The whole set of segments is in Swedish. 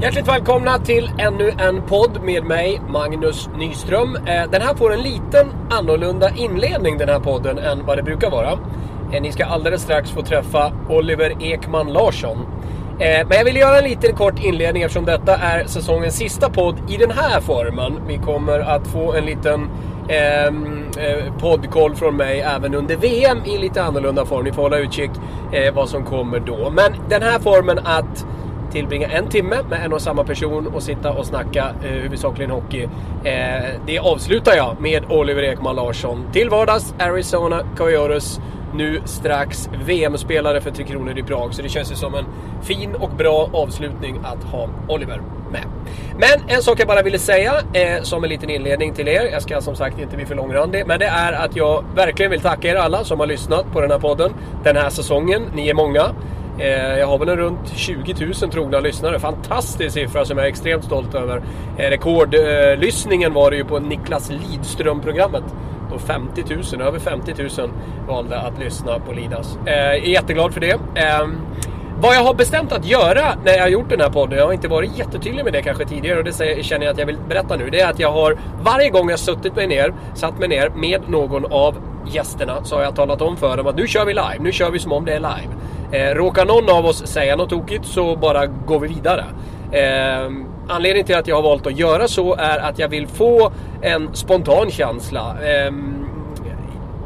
Hjärtligt välkomna till ännu en podd med mig, Magnus Nyström. Den här får en liten annorlunda inledning, den här podden, än vad det brukar vara. Ni ska alldeles strax få träffa Oliver Ekman Larsson. Men jag vill göra en liten kort inledning eftersom detta är säsongens sista podd i den här formen. Vi kommer att få en liten poddkoll från mig även under VM i lite annorlunda form. Ni får hålla utkik vad som kommer då. Men den här formen att tillbringa en timme med en och samma person och sitta och snacka huvudsakligen hockey. Det avslutar jag med Oliver Ekman Larsson. Till vardags Arizona Coyotes, nu strax VM-spelare för 3 kronor i Prag. Så det känns ju som en fin och bra avslutning att ha Oliver med. Men en sak jag bara ville säga som en liten inledning till er. Jag ska som sagt inte bli för långrandig. Men det är att jag verkligen vill tacka er alla som har lyssnat på den här podden den här säsongen. Ni är många. Jag har väl runt 20 000 trogna lyssnare. Fantastisk siffra som jag är extremt stolt över. Rekordlyssningen var det ju på Niklas Lidström-programmet. Då 50 000, över 50 000 valde att lyssna på Lidas. Jag är jätteglad för det. Vad jag har bestämt att göra när jag har gjort den här podden, jag har inte varit jättetydlig med det kanske tidigare och det känner jag att jag vill berätta nu, det är att jag har varje gång jag satt mig ner med någon av gästerna så har jag talat om för dem att nu kör vi live, nu kör vi som om det är live. Råkar någon av oss säga något tokigt så bara går vi vidare. Anledningen till att jag har valt att göra så är att jag vill få en spontan känsla.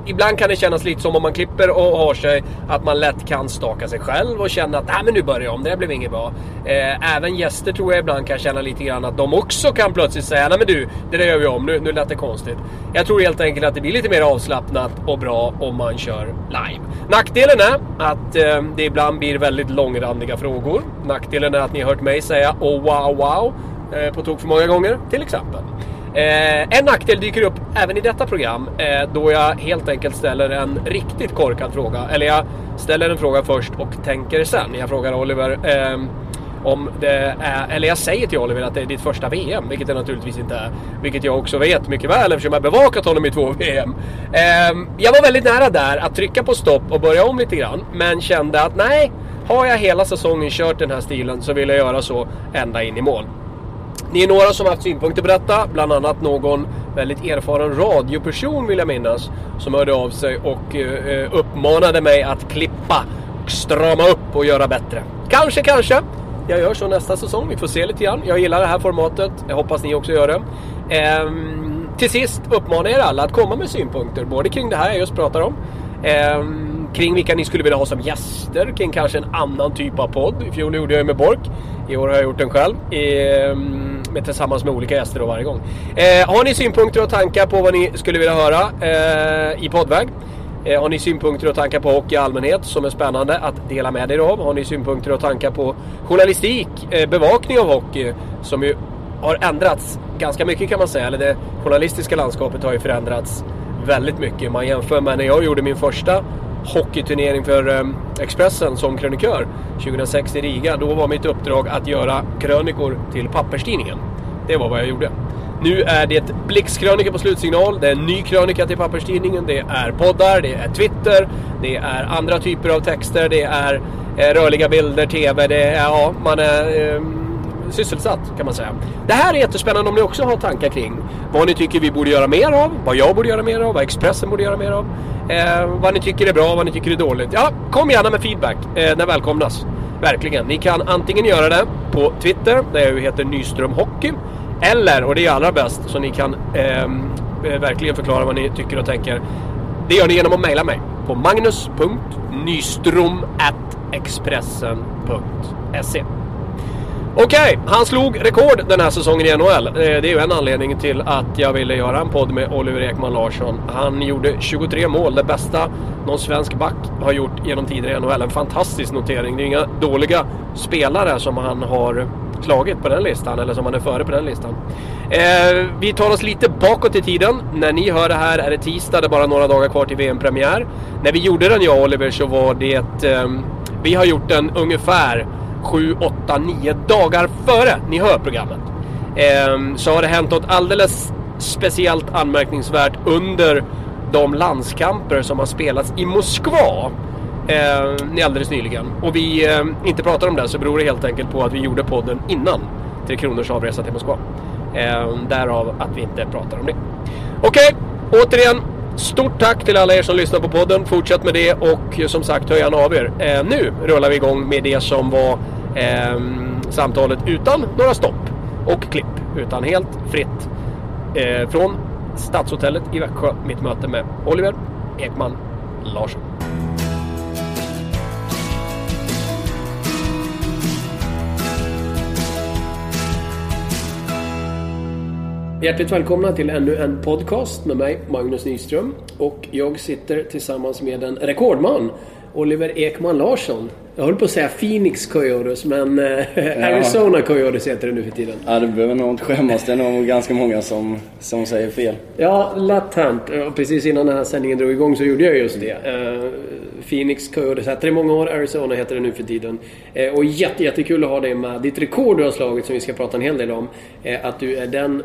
Ibland kan det kännas lite som om man klipper och har sig att man lätt kan staka sig själv och känna att men nu börjar jag om, det blev inget bra. Även gäster tror jag ibland kan känna lite grann att de också kan plötsligt säga nej men du, det där gör vi om, nu lät det konstigt. Jag tror helt enkelt att det blir lite mer avslappnat och bra om man kör live. Nackdelen är att det ibland blir väldigt långrandiga frågor. Nackdelen är att ni har hört mig säga oh wow på tok för många gånger till exempel. En nackdel dyker upp även i detta program då jag helt enkelt ställer en riktigt korkad fråga. Eller jag ställer en fråga först och tänker sen. Jag frågar Oliver om det är, eller jag säger till Oliver att det är ditt första VM, vilket det naturligtvis inte är, vilket jag också vet mycket väl eftersom jag bevakat honom i 2 VM. Jag var väldigt nära där att trycka på stopp och börja om lite grann, men kände att nej, har jag hela säsongen kört den här stilen så vill jag göra så ända in i mål. Ni är några som har haft synpunkter på detta, bland annat någon väldigt erfaren radioperson vill jag minnas som hörde av sig och uppmanade mig att klippa, strama upp och göra bättre. Kanske. Jag gör så nästa säsong, vi får se lite grann. Jag gillar det här formatet, jag hoppas ni också gör det. Till sist uppmanar er alla att komma med synpunkter, både kring det här jag just pratar om. Kring vilka ni skulle vilja ha som gäster, kring kanske en annan typ av podd. I fjol gjorde jag med Bork, i år har jag gjort den själv tillsammans med olika gäster och varje gång. Har ni synpunkter och tankar på vad ni skulle vilja höra i poddväg? Har ni synpunkter och tankar på hockey i allmänhet som är spännande att dela med er av? Har ni synpunkter och tankar på journalistik, bevakning av hockey som ju har ändrats ganska mycket kan man säga, eller det journalistiska landskapet har ju förändrats väldigt mycket. Man jämför med när jag gjorde min första hockeyturnering för Expressen som krönikör 2006 i Riga. Då var mitt uppdrag att göra krönikor till papperstidningen. Det var vad jag gjorde. Nu är det ett blixtkrönika på slutsignal. Det är en ny krönika till papperstidningen. Det är poddar, det är Twitter, det är andra typer av texter, det är rörliga bilder, tv. Man är sysselsatt kan man säga. Det här är jättespännande om ni också har tankar kring vad ni tycker vi borde göra mer av, vad jag borde göra mer av, vad Expressen borde göra mer av, vad ni tycker är bra, vad ni tycker är dåligt. Ja, kom gärna med feedback när välkomnas. Verkligen, ni kan antingen göra det på Twitter, där jag heter Nyström Hockey, eller, och det är allra bäst, så ni kan verkligen förklara vad ni tycker och tänker. Det gör ni genom att mejla mig på magnus.nystrom@expressen.se. Okej, han slog rekord den här säsongen i NHL. Det är ju en anledning till att jag ville göra en podd med Oliver Ekman Larsson. Han gjorde 23 mål, det bästa någon svensk back har gjort genom tider i NHL. En fantastisk notering. Det är inga dåliga spelare som han har slagit på den listan, eller som han är före på den listan. Vi tar oss lite bakåt i tiden. När ni hör det här är det tisdag, det är bara några dagar kvar till VM-premiär. När vi gjorde den, jag och Oliver, så var det vi har gjort den ungefär 7, 8, 9 dagar före ni hör programmet. Så har det hänt något alldeles speciellt anmärkningsvärt under de landskamper som har spelats i Moskva alldeles nyligen. Och vi inte pratar om det, så beror det helt enkelt på att vi gjorde podden innan Tre Kronors avresa till Moskva. Därav att vi inte pratar om det. Okej, återigen stort tack till alla er som lyssnar på podden. Fortsätt med det, och som sagt, hör gärna av er. Nu rullar vi igång med det som var samtalet utan några stopp och klipp, utan helt fritt från Stadshotellet i Växjö, mitt möte med Oliver Ekman Larsson. Hjärtligt välkomna till ännu en podcast med mig, Magnus Nyström. Och jag sitter tillsammans med en rekordman, Oliver Ekman Larsson. Jag håller på att säga Phoenix Coyotes, men Arizona Coyotes heter det nu för tiden. Ja, det behöver nog inte skämmas. Det är nog ganska många som säger fel. Ja, latent. Precis innan den här sändningen drog igång så gjorde jag just det. Phoenix Coyotes hette det i många år, Arizona heter det nu för tiden. Och jättekul att ha dig med. Ditt rekord du har slagit, som vi ska prata en hel del om, att du är den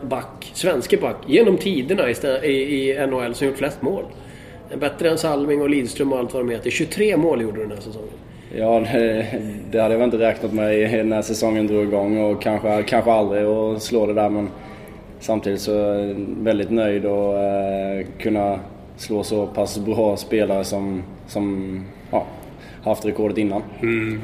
svenske back genom tiderna i NHL som gjort flest mål. Bättre än Salming och Lidström och allt vad de heter. 23 mål gjorde du den här säsongen. Ja, det hade jag inte räknat med när säsongen drog igång, och kanske aldrig att slå det där, men samtidigt så är jag väldigt nöjd att kunna slå så pass bra spelare som haft rekordet innan.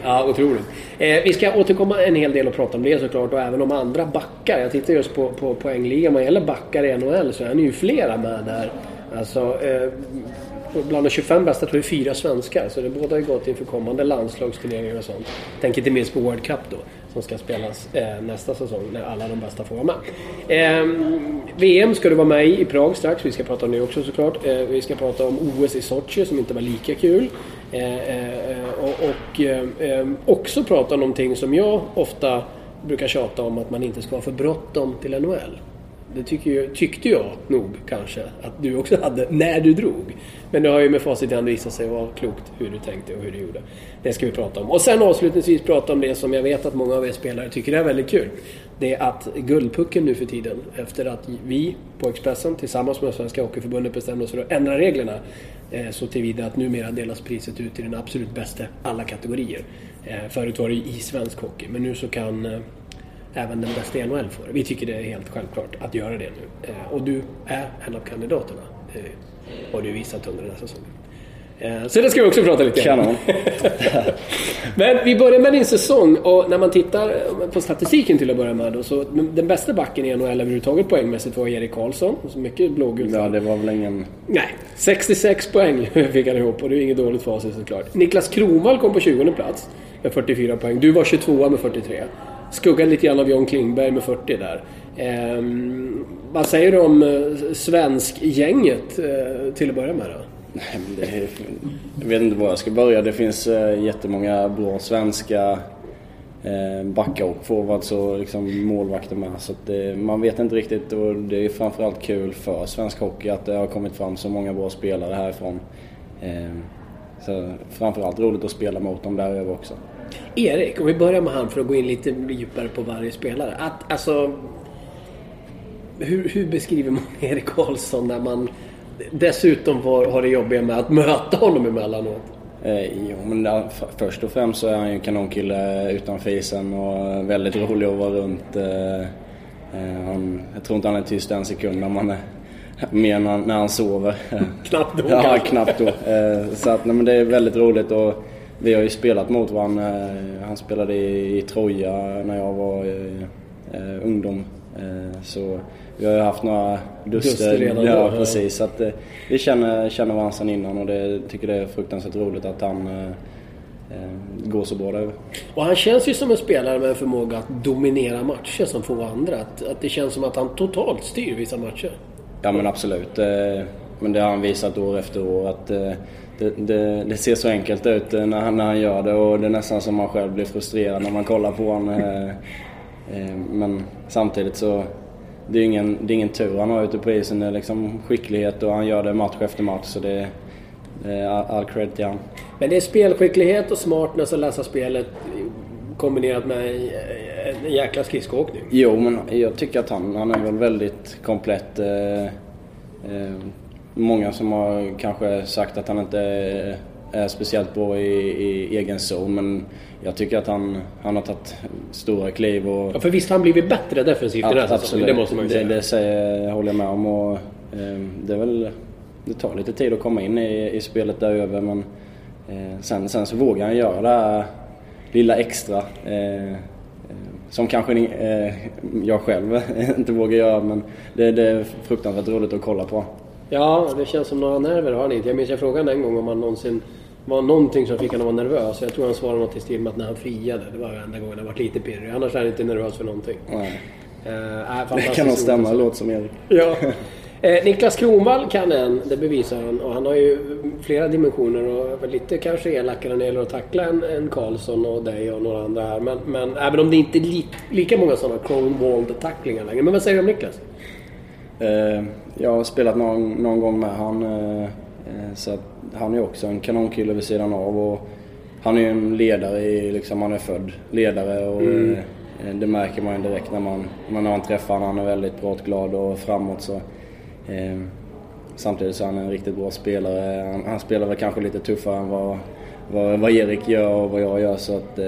Ja, otroligt. Vi ska återkomma en hel del och prata om det såklart, och även om andra backar. Jag tittar just på poängligan, vad gäller backar i NHL så är ni ju flera med där. Alltså, bland de 25 bästa tror jag 4 svenskar, så det båda har gått inför kommande landslagsturneringar och sånt. Tänk inte minst på World Cup då, som ska spelas nästa säsong, när alla de bästa får vara med. VM ska du vara med i Prag strax, vi ska prata om det också såklart. Vi ska prata om OS i Sochi som inte var lika kul. Också prata om någonting som jag ofta brukar tjata om, att man inte ska ha för bråttom till NHL. Det tyckte jag nog kanske att du också hade när du drog. Men det har ju med facit ändå visat sig vara klokt hur du tänkte och hur du gjorde. Det ska vi prata om. Och sen avslutningsvis prata om det som jag vet att många av er spelare tycker är väldigt kul. Det är att guldpucken nu för tiden, efter att vi på Expressen tillsammans med Svenska Hockeyförbundet bestämde oss för att ändra reglerna, så tillvida att numera delas priset ut till den absolut bästa alla kategorier. Förut var det i svensk hockey, men nu så kan även den bästa NHL får. Vi tycker det är helt självklart att göra det nu. Och du är en av kandidaterna. Och du visat under den här säsongen. Så det ska vi också prata lite om. Men vi börjar med din säsong. Och när man tittar på statistiken till att börja med då, så den bästa backen i NHL överhuvudtaget poängmässigt var Erik Karlsson. Så mycket blågult. Ja, det var väl ingen... Nej, 66 poäng fick han ihop. Och det är inget dåligt facit såklart. Niklas Kronwall kom på 20:e plats med 44 poäng. Du var 22 med 43. Skuggan lite grann av John Klingberg med 40 där. Vad säger du om svenskgänget till att börja med då? Jag vet inte var jag ska börja. Det finns jättemånga bra svenska backar och forwards och liksom målvakter med. Så att man vet inte riktigt, och det är framförallt kul för svensk hockey att det har kommit fram så många bra spelare härifrån. Så framförallt roligt att spela mot dem där över också. Erik, om vi börjar med han för att gå in lite djupare på varje spelare. Hur beskriver man Erik Karlsson när man dessutom har det jobbiga med att möta honom emellanåt? Först och främst så är han ju en kanonkille utanför isen och väldigt rolig att vara runt. Jag tror inte han är tyst en sekund när man är mer när han sover. Knappt då. Ja, knappt då. Så att, men det är väldigt roligt, och vi har ju spelat mot varandra. Han spelade i Troja när jag var ungdom. Så vi har ju haft några duster redan. Ja, då. Precis. Så att, vi känner varandra sedan innan, och tycker det är fruktansvärt roligt att han går så bra där. Och han känns ju som en spelare med en förmåga att dominera matcher som får andra. Att det känns som att han totalt styr vissa matcher. Ja, men absolut. Men det har han visat år efter år att det ser så enkelt ut när han gör det, och det är nästan som man själv blir frustrerad när man kollar på honom. Men samtidigt så det är ingen tur han har ute på isen. Det är liksom skicklighet, och han gör det match efter match, så det är all credit till han. Men det är spelskicklighet och smartness att läsa spelet kombinerat med en jäkla skridskoåkning. Jo, men jag tycker att han är väl väldigt komplett. Många som har kanske sagt att han inte är speciellt bra i egen zon, men jag tycker att han har tagit stora kliv. Och ja, för visst har han blivit bättre defensivt i den här säsongen, det måste man ju säga. Det säger, håller jag med om, och det är väl, det tar lite tid att komma in i spelet där över, men sen så vågar han göra det här lilla extra som kanske jag själv inte vågar göra, men det är fruktansvärt roligt att kolla på. Ja, det känns som några nerver har han inte. Jag minns jag frågade en gång om han någonsin var någonting som fick han att vara nervös. Jag tror han svarade något i stil med att när han friade, det var den enda gången han var lite pirrig. Annars är han inte nervös för någonting. Nej. Det kan nog stämma, det låter som Erik. Ja. Niklas Kronwall kan det bevisar han. Och han har ju flera dimensioner och lite kanske elakare när det gäller att tackla än Karlsson och dig och några andra här. Men även om det inte är lika många sådana Kronwall-tacklingar längre. Men vad säger du om Niklas? Jag har spelat någon gång med han, så att han är också en kanonkille vid sidan av, och han är ju en ledare liksom, han är född ledare, och det märker man ju direkt när han träffar han är väldigt bra, glad och framåt, så samtidigt så är han en riktigt bra spelare. Han spelar väl kanske lite tuffare än vad Erik gör och vad jag gör, så att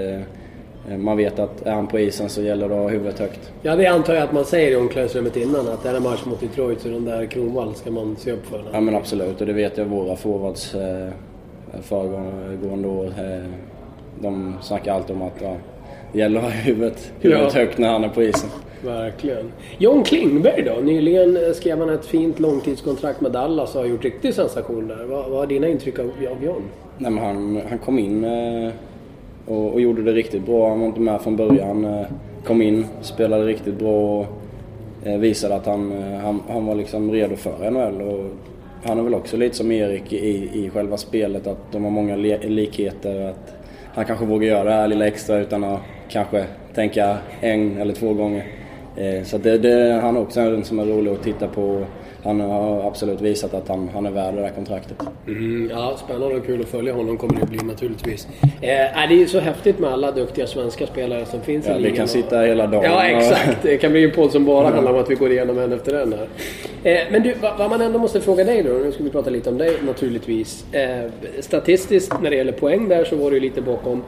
man vet att är han på isen så gäller det att ha huvudet högt. Ja, det antar jag att man säger i omklädningsrummet innan, att det är en match mot Detroit, så den där Kronwall ska man se upp för. Ja, men absolut, och det vet jag våra forwards föregående år. De snackar alltid om att det gäller att ha huvudet högt när han är på isen. Verkligen. John Klingberg då, nyligen skrev han ett fint långtidskontrakt med Dallas och har gjort riktig sensation där. Vad är dina intryck av John? Nej, men han kom in och gjorde det riktigt bra. Han var inte med från början, kom in, spelade riktigt bra och visade att han var liksom redo för NHL, och han är väl också lite som Erik i själva spelet, att de har många likheter, att han kanske vågar göra det här lilla extra utan att kanske tänka en eller två gånger, så det han är också en som är rolig att titta på. Han har absolut visat att han är värd det där kontraktet. Ja, spännande och kul att följa honom kommer det bli naturligtvis. Det är ju så häftigt med alla duktiga svenska spelare som finns i ligan. Vi kan sitta hela dagen. Ja, exakt. Det kan bli en podd som bara handlar om att vi går igenom en efter en här. Men du, vad man ändå måste fråga dig då, nu ska vi prata lite om dig naturligtvis. Statistiskt när det gäller poäng där så var du lite bakom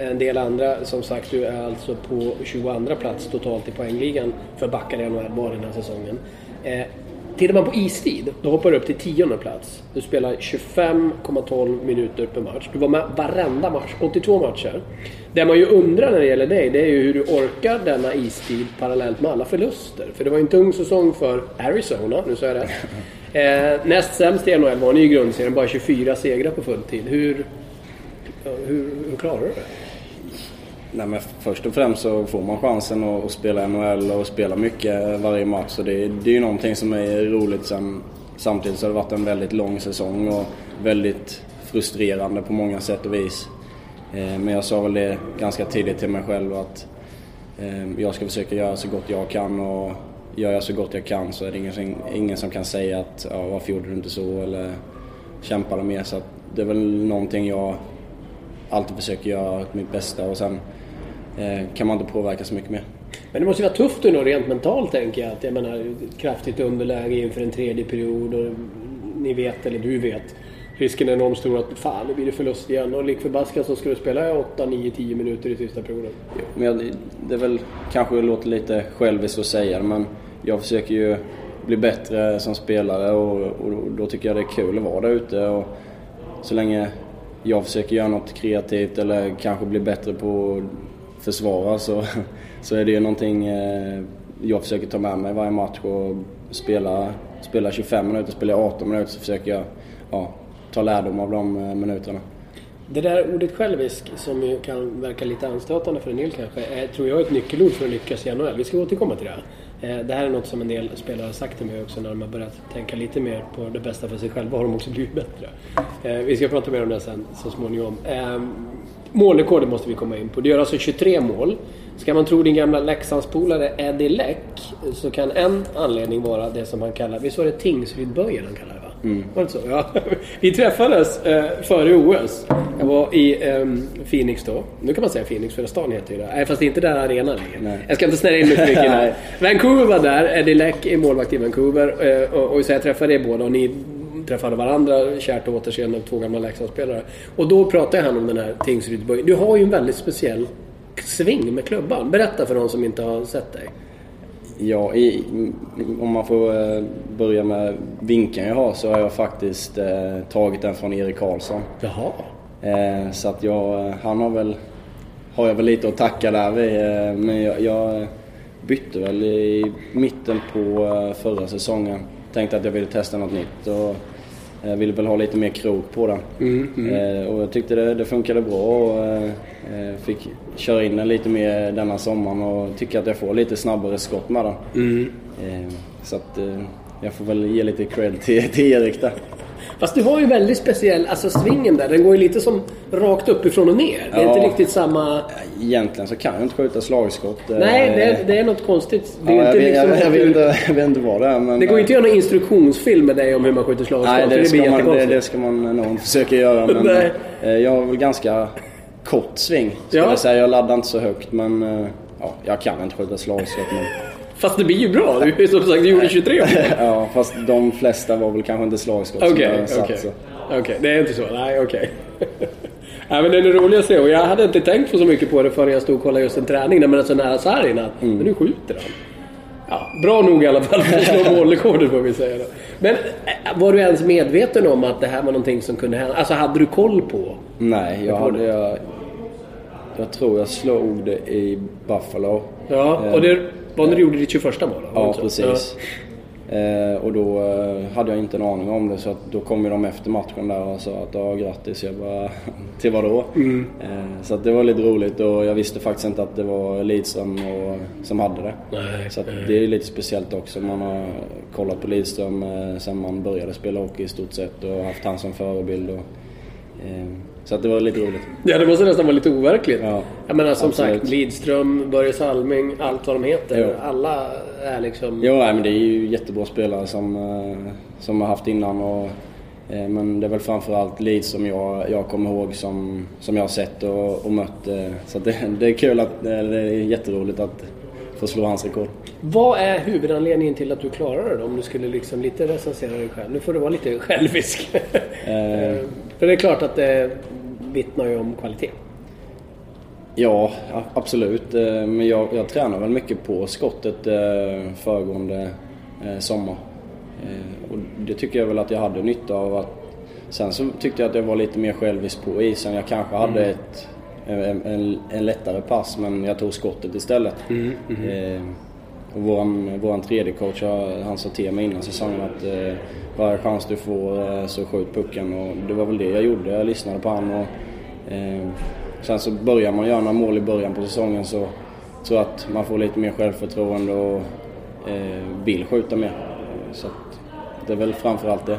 en del andra. Som sagt, du är alltså på 22:a plats totalt i poängligan för backar i NHL var den här säsongen. Tittar man på istid, då hoppar du upp till 10:e plats. Du spelar 25,12 minuter per match. Du var med varenda match, 82 matcher. Det man ju undrar när det gäller dig, det är ju hur du orkar denna istid parallellt med alla förluster. För det var en tung säsong för Arizona, nu säger jag det. Näst sämst i NHL var ni i grundserien, bara 24 segrar på fulltid. Hur klarar du det? Nej, men först och främst så får man chansen att spela NHL och spela mycket varje match, så det är ju någonting som är roligt. Samtidigt så har det varit en väldigt lång säsong och väldigt frustrerande på många sätt och vis, men jag sa väl det ganska tidigt till mig själv att jag ska försöka göra så gott jag kan, och gör jag så gott jag kan så är det ingen som kan säga att varför gjorde du inte så, eller kämpade mer, så att det är väl någonting jag alltid försöker göra mitt bästa, och sen kan man inte påverka så mycket mer. Men det måste ju vara tufft nu rent mentalt, tänker jag. Att, jag menar, kraftigt underläge inför en tredje period, och ni vet, eller du vet, risken är enormt stor att fan, nu blir det förlust igen, och lik förbaskat så ska du spela 8, 9, 10 minuter i sista perioden. Jo, men det är väl kanske låter lite själviskt att säga, men jag försöker ju bli bättre som spelare, och då tycker jag det är kul att vara där ute, och så länge jag försöker göra något kreativt eller kanske bli bättre på att försvara, så är det ju någonting jag försöker ta med mig varje match, och spela 25 minuter, spela 18 minuter, så försöker jag ta lärdom av de minuterna. Det där ordet självisk som ju kan verka lite anstötande för en del kanske, tror jag är ett nyckelord för att lyckas i NHL. Vi ska återkomma till det. Det här är något som en del spelare har sagt till mig också, när de har börjat tänka lite mer på det bästa för sig själva har de också blivit bättre. Vi ska prata mer om det sen så småningom. Målrekordet måste vi komma in på. Det gör alltså 23 mål. Ska man tro din gamla Leksandspolare Eddie Läck, så kan en anledning vara det som han kallar, vi såg det Tingsryd-Böjen han kallar det, va? Mm. Var det så? Ja. Vi träffades före OS. Jag var i Phoenix då. Nu kan man säga Phoenix för stan heter det. Nej, fast det är inte där arenan ligger. Jag ska inte snälla in mycket här. Vancouver var där. Eddie Läck är målvakt i Vancouver. Och så jag träffade er båda och ni träffade varandra, kärt och återseende av två gamla Leksandsspelare. Och då pratade han om den här Tingsryd-Böjen. Du har ju en väldigt speciell sving med klubban. Berätta för de som inte har sett dig. Ja, om man får börja med vinkeln jag har, så har jag faktiskt tagit den från Erik Karlsson. Jaha. Så att han har jag väl lite att tacka där. Men jag bytte väl i mitten på förra säsongen. Tänkte att jag ville testa något nytt och jag ville väl ha lite mer krok på den. Och jag tyckte det funkade bra och fick köra in den lite mer denna sommaren och tycker att jag får lite snabbare skott med den. Så att jag får väl ge lite cred till Erik där. Fast du har ju väldigt speciell, alltså svingen där, den går ju lite som rakt uppifrån och ner. Det är inte riktigt samma. Egentligen så kan jag inte skjuta slagskott. Nej, det är något konstigt. Det är inte jag vet inte vad det är, men det går inte att göra någon instruktionsfilm med dig om hur man skjuter slagskott. Nej, det ska man nog försöka göra. Men jag har väl ganska kort sving, skulle jag säga. Jag laddar inte så högt, men jag kan inte skjuta slagskott men. Fast det blir ju bra, du är som sagt, du gjorde 23 år. Ja, fast de flesta var väl kanske inte slagskott. Okej, det är inte så, nej okej. Nej, men det är det roligaste, och jag hade inte tänkt på så mycket på det förrän jag stod och kollade just en träning, när man är så nära sargen att, men nu skjuter han. Ja, bra nog i alla fall för att slå målrekordet får vi säga då. Men var du ens medveten om att det här var någonting som kunde hända? Alltså hade du koll på? Nej, jag tror jag slog det i Buffalo. Ja, och det var när du gjorde ditt 21:a mål? Ja, precis. Ja. Och då hade jag inte en aning om det, så att då kom ju de efter matchen där och sa att grattis, jag bara, till vadå? Så att det var lite roligt och jag visste faktiskt inte att det var Lidström som hade det. Nej, så att det är lite speciellt också, man har kollat på Lidström sen man började spela hockey i stort sett och haft han som förebild och så att det var lite roligt. Ja, det måste nästan vara lite overkligt. Ja, jag menar som sagt, Lidström, Börje Salming, allt vad de heter. Jo. Alla är liksom. Jo, nej, men det är ju jättebra spelare som har haft innan. Och, men det är väl framförallt Lidström jag kommer ihåg som jag har sett och mött. Så att det är kul det är jätteroligt att få slå hans rekord. Vad är huvudanledningen till att du klarar det om du skulle liksom lite recensera dig själv? Nu får du vara lite självisk. För det är klart att det vittnar ju om kvalitet. Ja, absolut. Men jag tränar väl mycket på skottet föregående sommar. Och det tycker jag väl att jag hade nytta av. Sen så tyckte jag att jag var lite mer självisk på isen. Jag kanske hade en lättare pass, men jag tog skottet istället. Och vår tredje coach, han sa till mig innan säsongen att varje chans du får så skjut pucken, och det var väl det jag gjorde. Jag lyssnade på han och sen så börjar man göra några mål i början på säsongen så att man får lite mer självförtroende och vill skjuta mer. Så att det är väl framförallt det.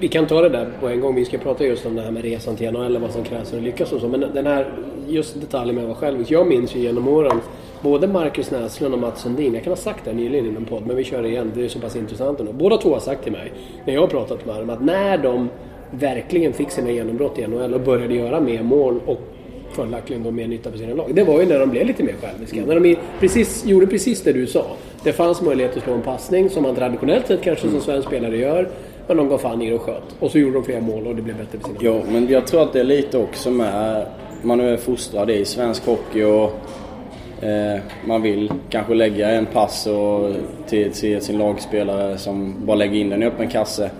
Vi kan ta det där på en gång. Vi ska prata just om det här med resan till NHL eller vad som krävs för att lyckas och så. Men den här just detaljen med vad själv. Jag minns ju genom åren både Marcus Näslund och Mats Sundin. Jag kan ha sagt det nyligen i en podd, men vi kör det igen. Det är så pass intressant ändå. Båda två har sagt till mig när jag har pratat med dem att när de verkligen fick sina genombrott i NHL och började göra mer mål och förlagligen då mer nytta för sina lag. Det var ju när de blev lite mer själviska. När de gjorde precis det du sa. Det fanns möjlighet att slå en passning som man traditionellt sett kanske som svensk spelare gör. Men de går fan i och sköt. Och så gjorde de fler mål och det blev bättre på sina. Jo, men jag tror att det är lite också med man är fostrad i svensk hockey och man vill kanske lägga en pass och till sin lagspelare som bara lägger in den i öppen kasse.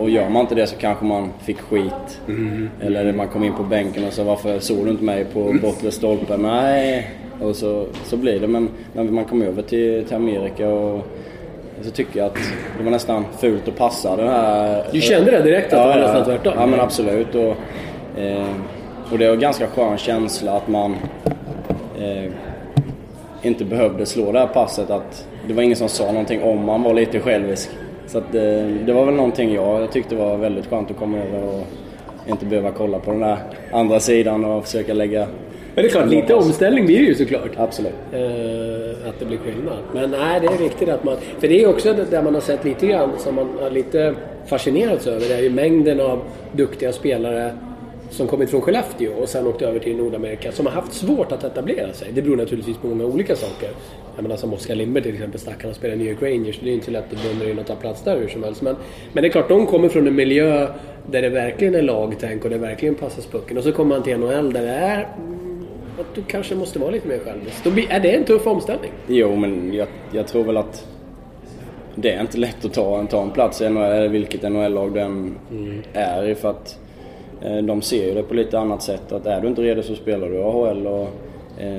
Och gör man inte det så kanske man fick skit. Eller man kom in på bänken och så varför såg du inte mig på bortre stolpen? Nej. Och så blir det. Men när man kom över till Amerika och så tycker jag att det var nästan fult att passa den här. Du kände det direkt att det var nästan tvärtom? Ja, men absolut. Och det är en ganska skön känsla att man inte behövde slå det här passet. Att det var ingen som sa någonting om man var lite självisk. Så att, det var väl någonting jag tyckte var väldigt skönt att komma över och inte behöva kolla på den där andra sidan och försöka lägga. Men det är klart, lite omställning blir ju såklart. Absolut. Att det blir skillnad. Men nej, det är viktigt att man... För det är också där man har sett lite grann, som man har lite fascinerats över. Det är ju mängden av duktiga spelare som kommit från Skellefteå och sen åkt över till Nordamerika, som har haft svårt att etablera sig. Det beror naturligtvis på många olika saker. Jag menar, som Oskar Lindberg till exempel, stackarna spelar New York Rangers. Det är inte lätt att blunda in och ta plats där hur som helst. Men det är klart, de kommer från en miljö där det verkligen är lagtänk och det verkligen passas pucken. Och så kommer man till NHL där det är... att du kanske måste vara lite mer självisk. Är det en tuff omställning? Jo, men jag tror väl att det är inte lätt att ta en plats i NHL, vilket NHL-lag den är i, för att de ser ju det på lite annat sätt, att är du inte redo så spelar du AHL, och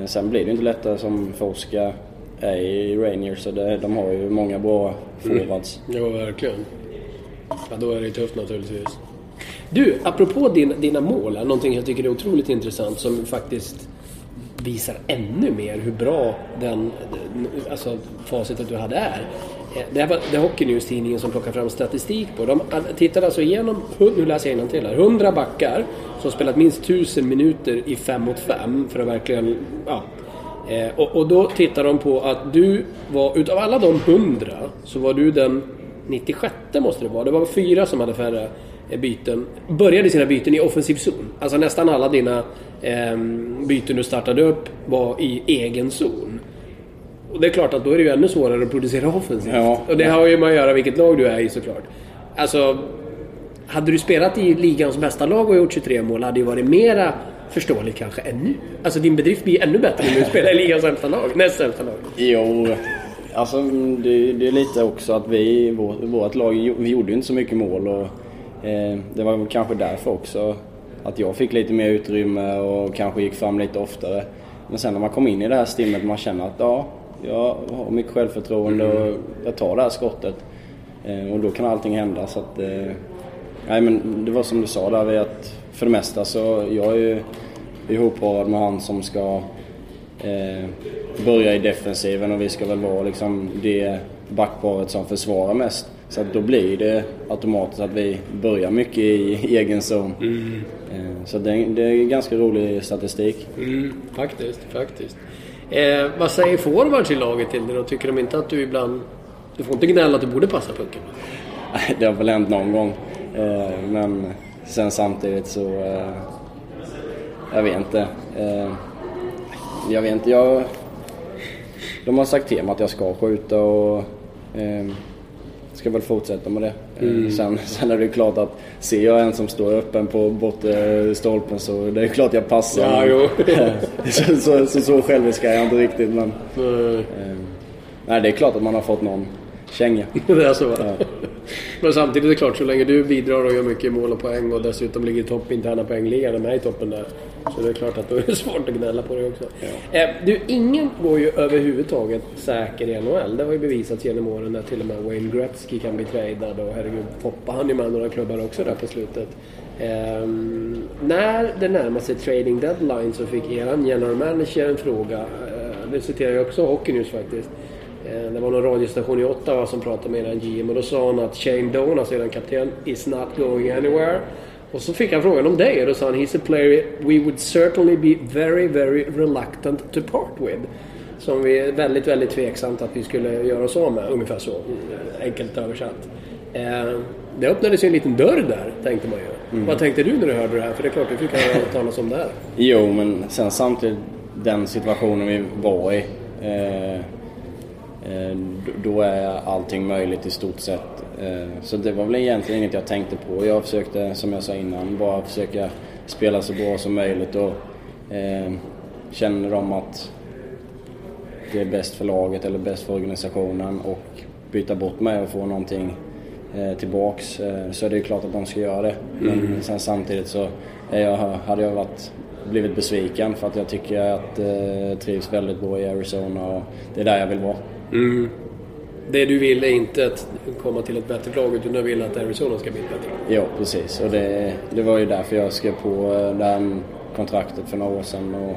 sen blir det inte lättare som Forska är i Rangers, så de har ju många bra forwards. Mm. Jo, verkligen. Ja, då är det tufft naturligtvis. Du, apropå dina mål, någonting jag tycker är otroligt intressant som faktiskt visar ännu mer hur bra den, alltså facitet du hade är. Det här var The Hockey News-tidningen som plockar fram statistik på. De tittade alltså igenom, nu läser jag innantill här, 100 backar som spelat minst 1000 minuter i 5 mot 5 för att verkligen, ja. Och då tittar de på att du var, utav alla de 100 så var du den 96 måste det vara. Det var 4 som hade färre byten, började sina byten i offensiv zon. Alltså nästan alla dina byten du startade upp var i egen zon. Och det är klart att då är det ju ännu svårare att producera offensivt. Ja. Och det har ju med att göra vilket lag du är i såklart. Alltså, hade du spelat i ligans bästa lag och gjort 23 mål hade ju varit mera förståeligt kanske ännu. Alltså din bedrift blir ännu bättre när du spelar i ligans sämsta lag, näst sämsta lag. Jo, alltså det är lite också att vi, vårt lag, vi gjorde ju inte så mycket mål och det var kanske därför också att jag fick lite mer utrymme och kanske gick fram lite oftare. Men sen när man kom in i det här stimmet, man känner att ja, jag har mycket självförtroende och jag tar det här skottet, och då kan allting hända. Så att, nej, men det var som du sa där, att för det mesta så jag är ju ihopparad med han som ska börja i defensiven, och vi ska väl vara liksom det backparet som försvarar mest. Så då blir det automatiskt att vi börjar mycket i egen zon. Mm. Så det är ganska rolig statistik. Mm, faktiskt. Vad säger forwards i laget till dig då? Tycker de inte att du ibland... Du får inte gnälla att du borde passa pucken? Det har väl hänt någon gång. Men sen samtidigt så... Jag vet inte. De har sagt till mig att jag ska skjuta och... ska väl fortsätta med det. Sen är det klart att ser jag en som står öppen på bortstolpen så det är klart jag passar. Ja, jo. så själv ska jag inte riktigt, men nej, det är klart att man har fått någon känga. Det är så va? Ja. Men samtidigt är det klart, så länge du bidrar och gör mycket mål och poäng och dessutom ligger i topp interna poängligan och med i toppen där, så det är klart att då är det svårt att gnälla på det också. Ja. Du, ingen går ju överhuvudtaget säker i NHL. Det har ju bevisats genom åren när till och med Wayne Gretzky kan bli tradad och herregud, hoppar han ju med några klubbar också där på slutet. När det närmar sig trading deadline så fick eran general manager en fråga. Det citerar jag också Hockey News faktiskt. Det var någon radiostation i Ottawa som pratade med en GM, och då sa han att Shane Doan, alltså den kapten, is not going anywhere. Och så fick han frågan om dig, och då sa han, he's a player we would certainly be very, very reluctant to part with. Som vi är väldigt, väldigt tveksamt att vi skulle göra oss av med, ungefär så, enkelt översatt. Det öppnades ju en liten dörr där, tänkte man ju. Vad tänkte du när du hörde det här? För det är klart, du fick höra talas om det här. Jo, men sen samtidigt den situationen vi var i... då är allting möjligt i stort sett, så det var väl egentligen inget jag tänkte på. Jag försökte, som jag sa innan, bara försöka spela så bra som möjligt, och känner de att det är bäst för laget eller bäst för organisationen och byta bort mig och få någonting tillbaks, så är det ju klart att de ska göra det. Men sen samtidigt så hade jag blivit besviken, för att jag tycker att trivs väldigt bra i Arizona och det är där jag vill vara. Mm. Det du vill är inte att komma till ett bättre lag, utan du vill att Arizona ska bli bättre. Ja, precis. Och det var ju därför jag skrev på den kontraktet för några år sedan. Och,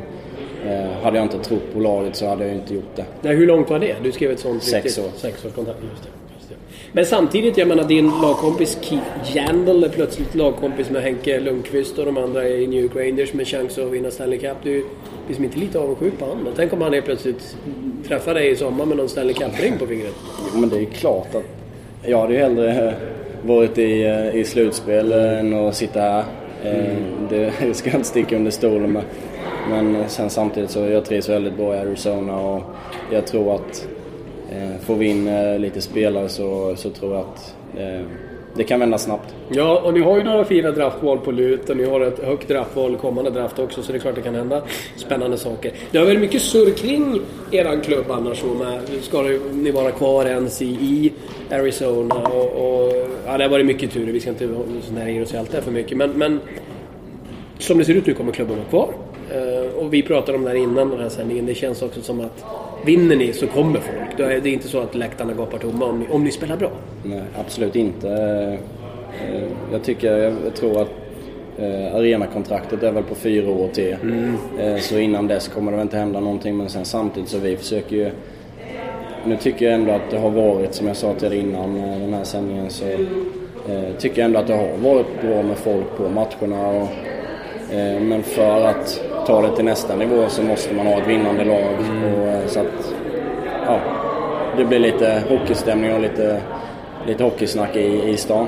hade jag inte trott på laget så hade jag inte gjort det. Nej, hur långt var det? Du skrev ett sånt 6 års kontrakt. Just det. Men samtidigt, jag menar, din lagkompis Keith Yandle är plötsligt lagkompis med Henke Lundqvist och de andra i New York Rangers med chans att vinna Stanley Cup. Du är liksom inte lite avundsjuk på honom. Tänk om han är plötsligt träffar dig i sommar med någon Stanley Cup-ring på fingret. Jo, men det är klart att jag hade ju hellre varit i slutspel än att sitta här. Det ska inte sticka under stolen med. Men sen samtidigt så jag trivs väldigt bra i Arizona och jag tror att får vi in lite spelare så tror jag att det kan vända snabbt. Ja, och ni har ju några fina draftval på lut och ni har ett högt draftval, kommande draft också, så det är klart det kan hända spännande saker. Det har väl mycket surr kring eran klubb annars så med, ska ni vara kvar ens i Arizona och ja, det har varit mycket tur, vi ska inte snära oss allt det här för mycket, men som det ser ut nu kommer klubben vara kvar. Och vi pratade om det här innan den här sändningen. Det känns också som att vinner ni så kommer folk. Det är inte så att läktarna gapar tomma om ni spelar bra. Nej, absolut inte. Jag tror att arenakontraktet är väl på 4 år till. Så innan dess kommer det inte hända någonting. Men sen samtidigt så vi försöker ju. Nu tycker jag ändå att det har varit, som jag sa till er innan den här sändningen, så tycker jag ändå att det har varit bra med folk på matcherna och men för att ta det till nästa nivå så måste man ha ett vinnande lag och så att ja, det blir lite hockeystämning och lite hockeysnack i stan.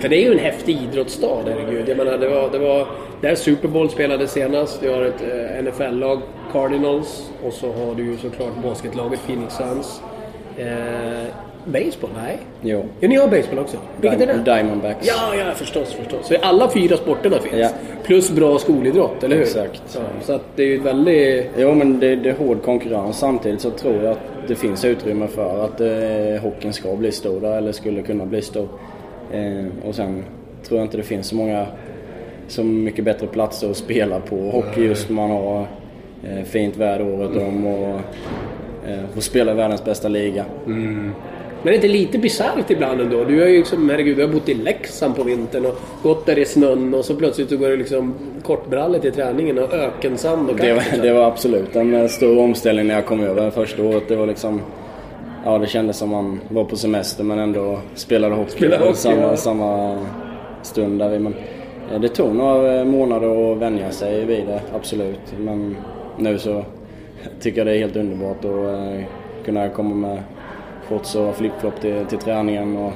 För det är ju en häftig idrottsstad, herregud. Jag menar, det var där Super Bowl spelade senast. Du har ett NFL-lag, Cardinals, och så har du ju såklart basketlaget Phoenix Suns. Baseball, nej? Jo. Ja, ni har baseball också. Vilket är det? Diamondbacks. Ja, förstås. Så alla 4 sporterna finns. Ja. Plus bra skolidrott, eller hur? Exakt. Ja, så att det är ju väldigt... Jo, men det är hård konkurrens. Samtidigt så tror jag att det finns utrymme för att hockeyn ska bli stor där, eller skulle kunna bli stor. Och sen tror jag inte det finns så mycket bättre platser att spela på. Hockey just man har fint väder året om och spela världens bästa liga. Men det är inte lite bisarrt ibland ändå? Du har ju liksom, herregud, jag har bott i Leksand på vintern och gått där i snön och så plötsligt så går det liksom kortbrallet i träningen och ökensand och det var absolut en stor omställning när jag kom över första året. Det var liksom, ja, det kändes som man var på semester men ändå spelade hockey, samma stund där vi, men det tog några månader att vänja sig vid det, absolut. Men nu så tycker jag det är helt underbart att kunna komma med shorts och flip-flop till träningen och...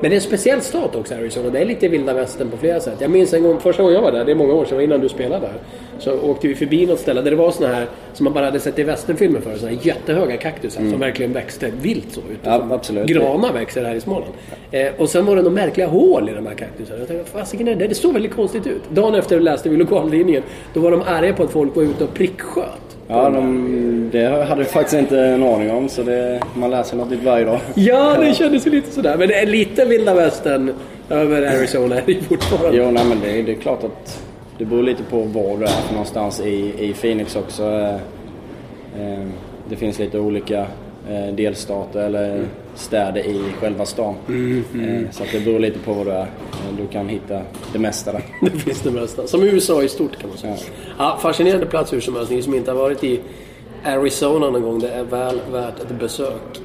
Men det är en speciell stat också, Arizona. Det är lite vilda västern på flera sätt. Jag minns en gång, första gången jag var där, det är många år sedan innan du spelade där, så åkte vi förbi något ställe där det var såna här som man bara hade sett i västernfilmer för, såna här jättehöga kaktusar som verkligen växte vilt så ut. Ja, absolut. Granar växer här i Småland. Ja. Och sen var det några märkliga hål i de här kaktusarna. Jag tänkte, fasiken är det? Det såg väldigt konstigt ut. Dagen efter läste vi lokaltidningen, då var de arga på att folk var ute och pricksköt. Ja, det hade jag faktiskt inte en aning om, så det, man läser något nytt varje dag. Ja, det kändes ju lite sådär, men det är lite vilda västern över Arizona i fortfarande. Jo, nej, men det är klart att det beror lite på var du är någonstans i Phoenix också. Det finns lite olika delstater eller städer i själva stan. Så att det beror lite på vad du är. Du kan hitta det mesta där. Det finns det mesta. Som USA i stort kan man säga. Ja, fascinerande plats hur som helst. Ni som inte har varit i Arizona någon gång, det är väl värt ett besök.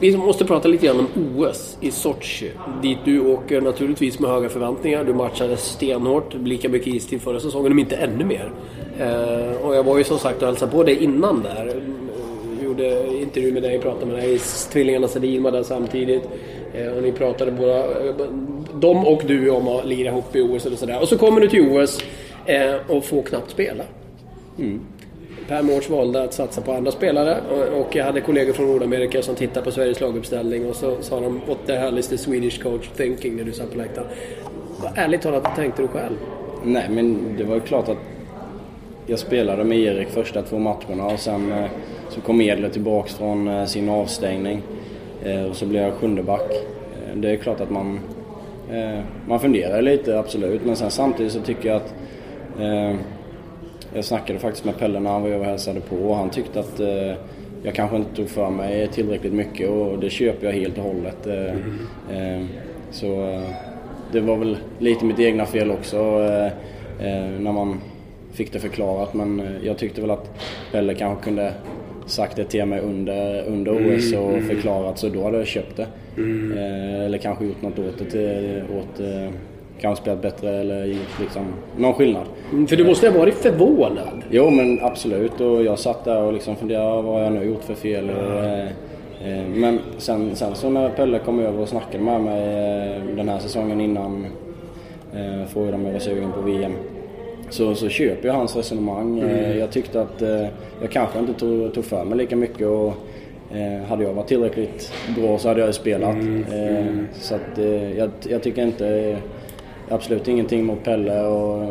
Vi måste prata lite grann om OS i Sochi, dit du åker naturligtvis med höga förväntningar. Du matchade stenhårt, lika mycket istid förra säsongen, om inte ännu mer. Och jag var ju som sagt och hälsade på dig innan där. Gjorde intervju med dig, pratade med dig, tvillingarna Sedin var där samtidigt. Och ni pratade båda, de och du, om att lira ihop i OS eller sådär. Och så kommer du till OS och får knappt spela. Per Mårts valde att satsa på andra spelare och jag hade kollegor från Nordamerika som tittade på Sveriges laguppställning och så sa de, what the hell is the Swedish coach thinking, när du satt på läktaren. Ärligt talat, tänkte du själv? Nej, men det var ju klart att jag spelade med Erik första 2 matcherna och sen så kom Edler tillbaka från sin avstängning och så blev jag 7:e back. Det är klart att man funderar lite, absolut, men sen samtidigt så tycker jag att jag snackade faktiskt med Pelle när han var över och hälsade på och han tyckte att jag kanske inte tog för mig tillräckligt mycket och det köper jag helt och hållet. Så det var väl lite mitt egna fel också när man fick det förklarat, men jag tyckte väl att Pelle kanske kunde sagt det till mig under OS och förklarat, så då hade jag köpt det. Eller kanske gjort något åt det kanske spelat bättre eller liksom någon skillnad. För du måste ha varit förvånad. Jo, men absolut. Och jag satt där och liksom funderade, vad jag nu gjort för fel. Men sen så när Pelle kom över och snackade med mig den här säsongen innan, frågade om jag var sugen på VM. Så köper jag hans resonemang. Jag tyckte att jag kanske inte tog för mig lika mycket, och hade jag varit tillräckligt bra så hade jag spelat. Så att jag tycker inte, absolut ingenting mot Pelle, och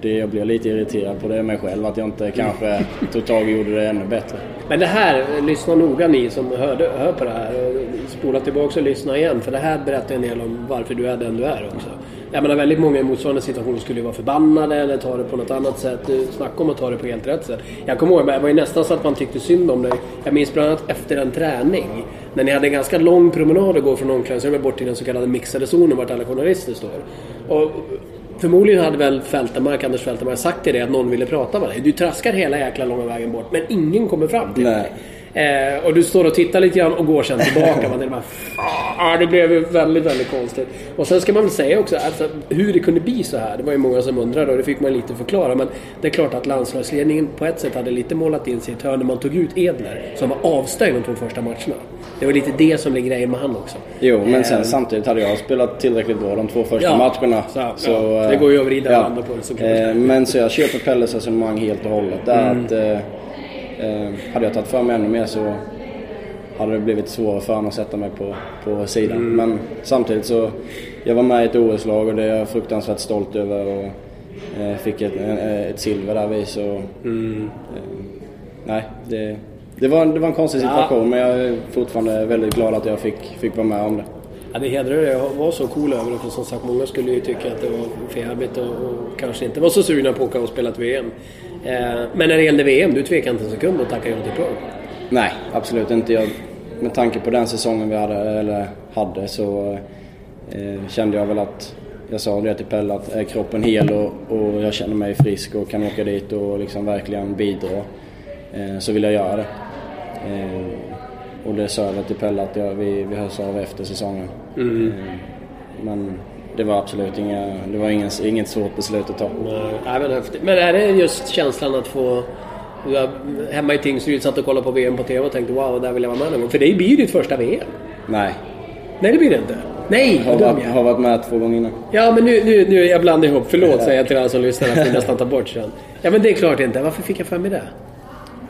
det, jag blev lite irriterad på det mig själv att jag inte kanske tog tag och gjorde det ännu bättre. Men det här, lyssna noga ni som hör på det här, spola tillbaka och lyssna igen, för det här berättar en del om varför du är den du är också. Jag menar, väldigt många i motsvarande situationer skulle ju vara förbannade eller ta det på något annat sätt. Snacka om att ta det på helt rätt sätt. Jag kommer ihåg, det var ju nästan så att man tyckte synd om dig. Jag minns bland annat efter en träning när ni hade en ganska lång promenad att gå från omklädningsrummet bort till den så kallade mixade zonen vart alla journalister står. Och förmodligen hade väl Anders Fältemark sagt till dig att någon ville prata med dig. Du traskar hela jäkla långa vägen bort, men ingen kommer fram till dig. Och du står och tittar lite grann och går sen tillbaka. Man är bara, det blev väldigt, väldigt konstigt. Och sen ska man väl säga också, alltså, hur det kunde bli så här. Det var ju många som undrade och det fick man lite förklara. Men det är klart att landslagsledningen på ett sätt hade lite målat in sitt hörn när man tog ut Edler som var avstängd de två första matcherna. Det var lite det som blev grejen med han också. Jo, men sen samtidigt hade jag spelat tillräckligt bra de två första matcherna. Så det går ju att vrida och landa på det, så kan man säga. Men så jag köper Pelles resonemang helt och hållet där, att hade jag tagit för mig ännu mer så hade det blivit svårare för honom att sätta mig på sidan. Men samtidigt så jag var med i ett OS-lag och det är jag fruktansvärt stolt över, och fick ett silver där vis. Nej, det var en konstig situation, men jag är fortfarande väldigt glad att jag fick vara med om det. Ja, det hedrar det. Jag var så cool över det, för som sagt, många skulle ju tycka att det var fjärligt och kanske inte var så sugna på att ha spelat VM. Men när det gällde VM, du tvekade inte en sekund och tackade jag till prov? Nej, absolut inte. Jag, med tanke på den säsongen vi hade så kände jag väl att, jag sa det till Pelle, att är kroppen hel och jag känner mig frisk och kan åka dit och liksom verkligen bidra, så vill jag göra det. Och det sa jag till Pelle att vi hörs av efter säsongen. Men det var absolut inget svårt beslut att ta. Nej, men häftigt. Men är det just känslan att få, du var hemma i Tingsryd, satt och kollade på VM på tv och tänkte wow, där vill jag vara med någon gång? För det blir ju ditt första VM. Nej, det blir det inte. Nej, har varit med 2 gånger innan. Ja, men nu jag blandar ihop. Förlåt, säger jag till alla som lyssnar att vi nästan tar bort sen. Ja, men det är klart inte. Varför fick jag fram i det?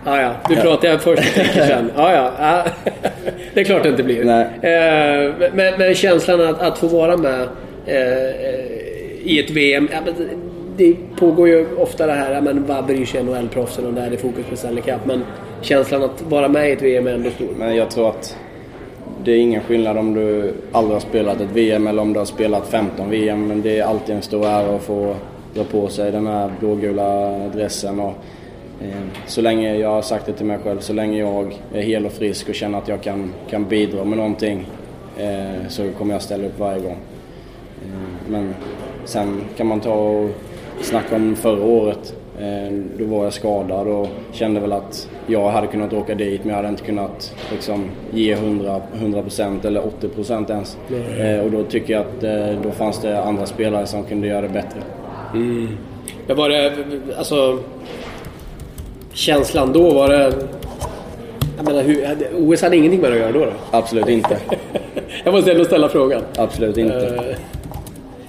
Ja, du pratade först och tänker sen. Ja. Det är klart det inte blir. Men känslan att få vara med i ett VM, det pågår ju ofta det här, men vad bryr sig NHL-proffsen om det här, det är fokus på Stanley Cup, men känslan att vara med i ett VM är ändå stor. Men jag tror att det är ingen skillnad om du aldrig har spelat ett VM eller om du har spelat 15 VM, men det är alltid en stor ära att få dra på sig den här blågula dressen, och så länge jag har sagt det till mig själv, så länge jag är hel och frisk och känner att jag kan bidra med någonting, så kommer jag ställa upp varje gång. Men sen kan man ta och snacka om förra året. Då var jag skadad och kände väl att jag hade kunnat åka dit, men jag hade inte kunnat liksom ge 100% eller 80% ens. Och då tycker jag att då fanns det andra spelare som kunde göra det bättre. Men var det, alltså, känslan då var det, jag menar, OS hade ingenting med att göra då? Absolut inte. Jag måste ändå ställa frågan. Absolut inte.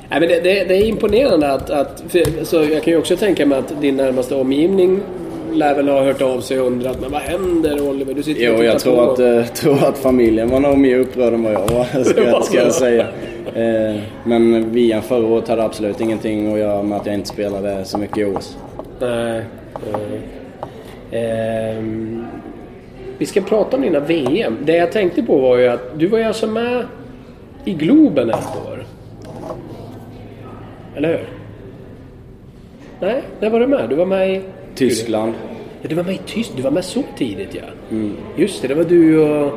Nej, men det är imponerande att så jag kan ju också tänka mig att din närmaste omgivning lär väl ha hört av sig och undrat, men vad händer, Oliver? Du sitter och jag tror att familjen var nog mer upprörd än vad jag var, ska jag säga. Men VM förra året hade absolut ingenting att göra med att jag inte spelade så mycket i OS. Vi ska prata om dina VM. Det jag tänkte på var ju att du var ju alltså med i Globen ett år. Eller hur? Nej, där var du med. Du var med i Tyskland. Ja, du var med i Tyskland. Du var med så tidigt, ja. Just det, var du och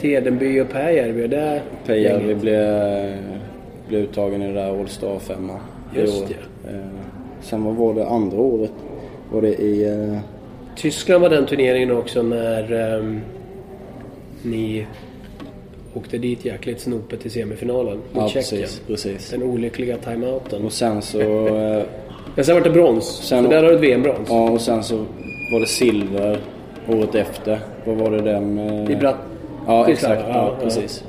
Tedenby och Pärjärvi där. Pärjärvi blev uttagen i det där All-Star 5. Just det. Sen var det andra året. Var det i Tyskland var den turneringen också när ni åkte dit jäkligt snopet till semifinalen i Tjeckien. Precis. Den olyckliga timeouten. Och sen så... Men sen var det brons, sen, så där har du ett VM-brons. Ja, och sen så var det silver året efter. Vad var det den? I ja, exakt. Ja, precis.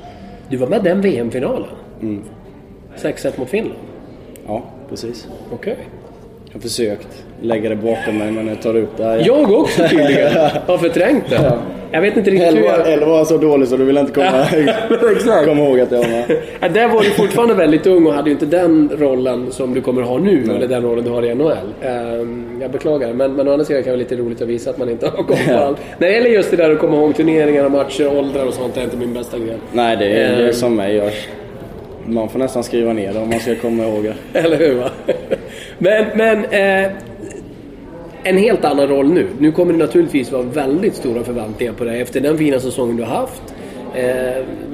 Du var med den VM-finalen? Mm. 6-1 mot Finland? Ja, precis. Okej. Okay. Jag har försökt lägga det bakom mig, men jag tar ut det här. Jag också tydligen. Har förträngt det. Ja. Jag vet inte riktigt hur jag... Eller var så dålig så du vill inte komma ihåg att jag var med. Ja, där var du fortfarande väldigt ung och hade ju inte den rollen som du kommer ha nu. Nej. Eller den rollen du har i NHL. Jag beklagar, men å andra sidan kan det vara lite roligt att visa att man inte har kommit på allt. Nej, eller just det där att komma ihåg turneringar och matcher, åldrar och sånt är inte min bästa grej. Nej, det är som mig görs. Man får nästan skriva ner det om man ska komma ihåg det. Eller hur, va? Men en helt annan roll nu. Nu kommer det naturligtvis vara väldigt stora förväntningar på dig efter den fina säsongen du har haft.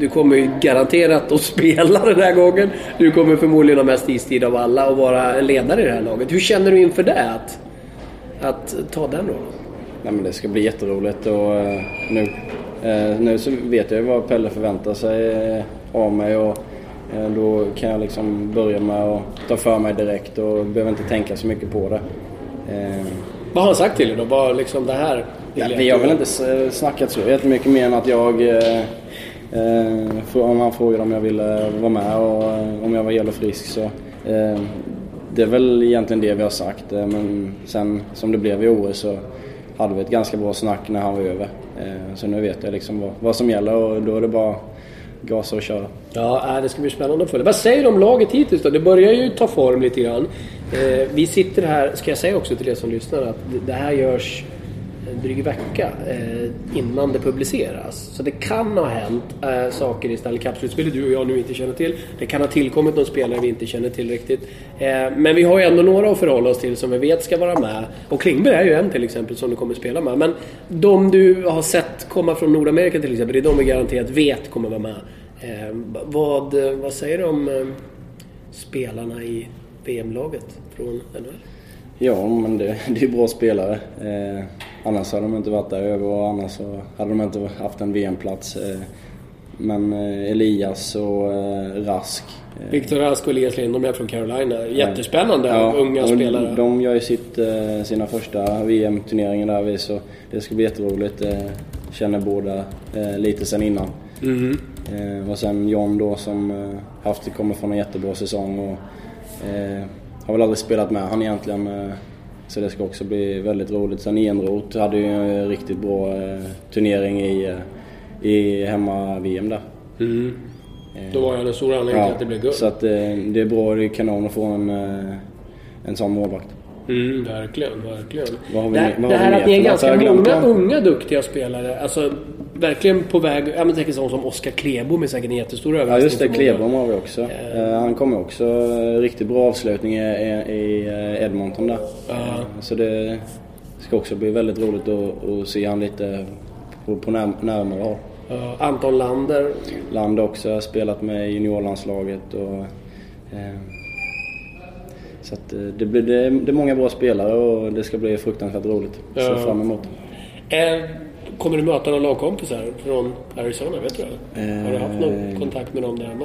Du kommer ju garanterat att spela den här gången. Du kommer förmodligen ha mest istid av alla och vara en ledare i det här laget. Hur känner du inför det att ta den rollen? Nej, men det ska bli jätteroligt och nu så vet jag vad Pelle förväntar sig av mig och då kan jag liksom börja med att ta för mig direkt och behöver inte tänka så mycket på det. Vad har han sagt till dig då? Vad liksom det här? Vi har väl inte snackat så jättemycket mer än att jag om han frågade om jag ville vara med och om jag var jävla frisk så det är väl egentligen det vi har sagt men sen som det blev i år så hade vi ett ganska bra snack när han var över så nu vet jag liksom vad som gäller och då är det bara gasa och köra. Ja, det ska bli spännande att följa. Vad säger du om laget hittills då? Det börjar ju ta form lite grann. Vi sitter här, ska jag säga också till er som lyssnar att det här görs en dryg vecka innan det publiceras. Så det kan ha hänt saker i Stanley Cup-slutspelet du och jag nu inte känner till. Det kan ha tillkommit någon spelare vi inte känner till riktigt. Men vi har ju ändå några att förhålla oss till som vi vet ska vara med. Och Klingberg är ju en till exempel som du kommer spela med. Men de du har sett komma från Nordamerika till exempel, det är de vi garanterat vet kommer vara med. Vad säger du om spelarna i VM-laget från NHL? Ja, men det är bra spelare. Annars hade de inte varit där över och annars hade de inte haft en VM-plats. Men Elias och Rask. Viktor Rask och Elias Lindholm är från Carolina. Jättespännande, ja, unga spelare. De gör ju sina första VM-turneringar där. Så det ska bli jätteroligt. Känner båda lite sen innan. Mm. Och sen John då som kommer från en jättebra säsong och... har väl aldrig spelat med han egentligen så det ska också bli väldigt roligt. Sen Enroth hade ju en riktigt bra turnering i hemma-VM där. Mm. Då var jag den stora anledningen att det blev guld. Så att, det är bra, det är kanon att få en sån målvakt. Mm, verkligen. Det här att ni är ganska många unga duktiga spelare, alltså verkligen på väg, jag tänker sån som Oskar Klebom är säkert en jättestor överraskning. Ja just det, Klebom har vi också. Han kommer också, riktigt bra avslutning i Edmonton där. Så det ska också bli väldigt roligt att se han lite på närmare håll. Anton Lander. Lander också, har spelat med juniorlandslaget och... Så att det är många bra spelare och det ska bli fruktansvärt roligt. Ja. Så fram emot. Kommer du möta några lagkompisar från Arizona, vet du det? Har du haft någon kontakt med dem där hemma?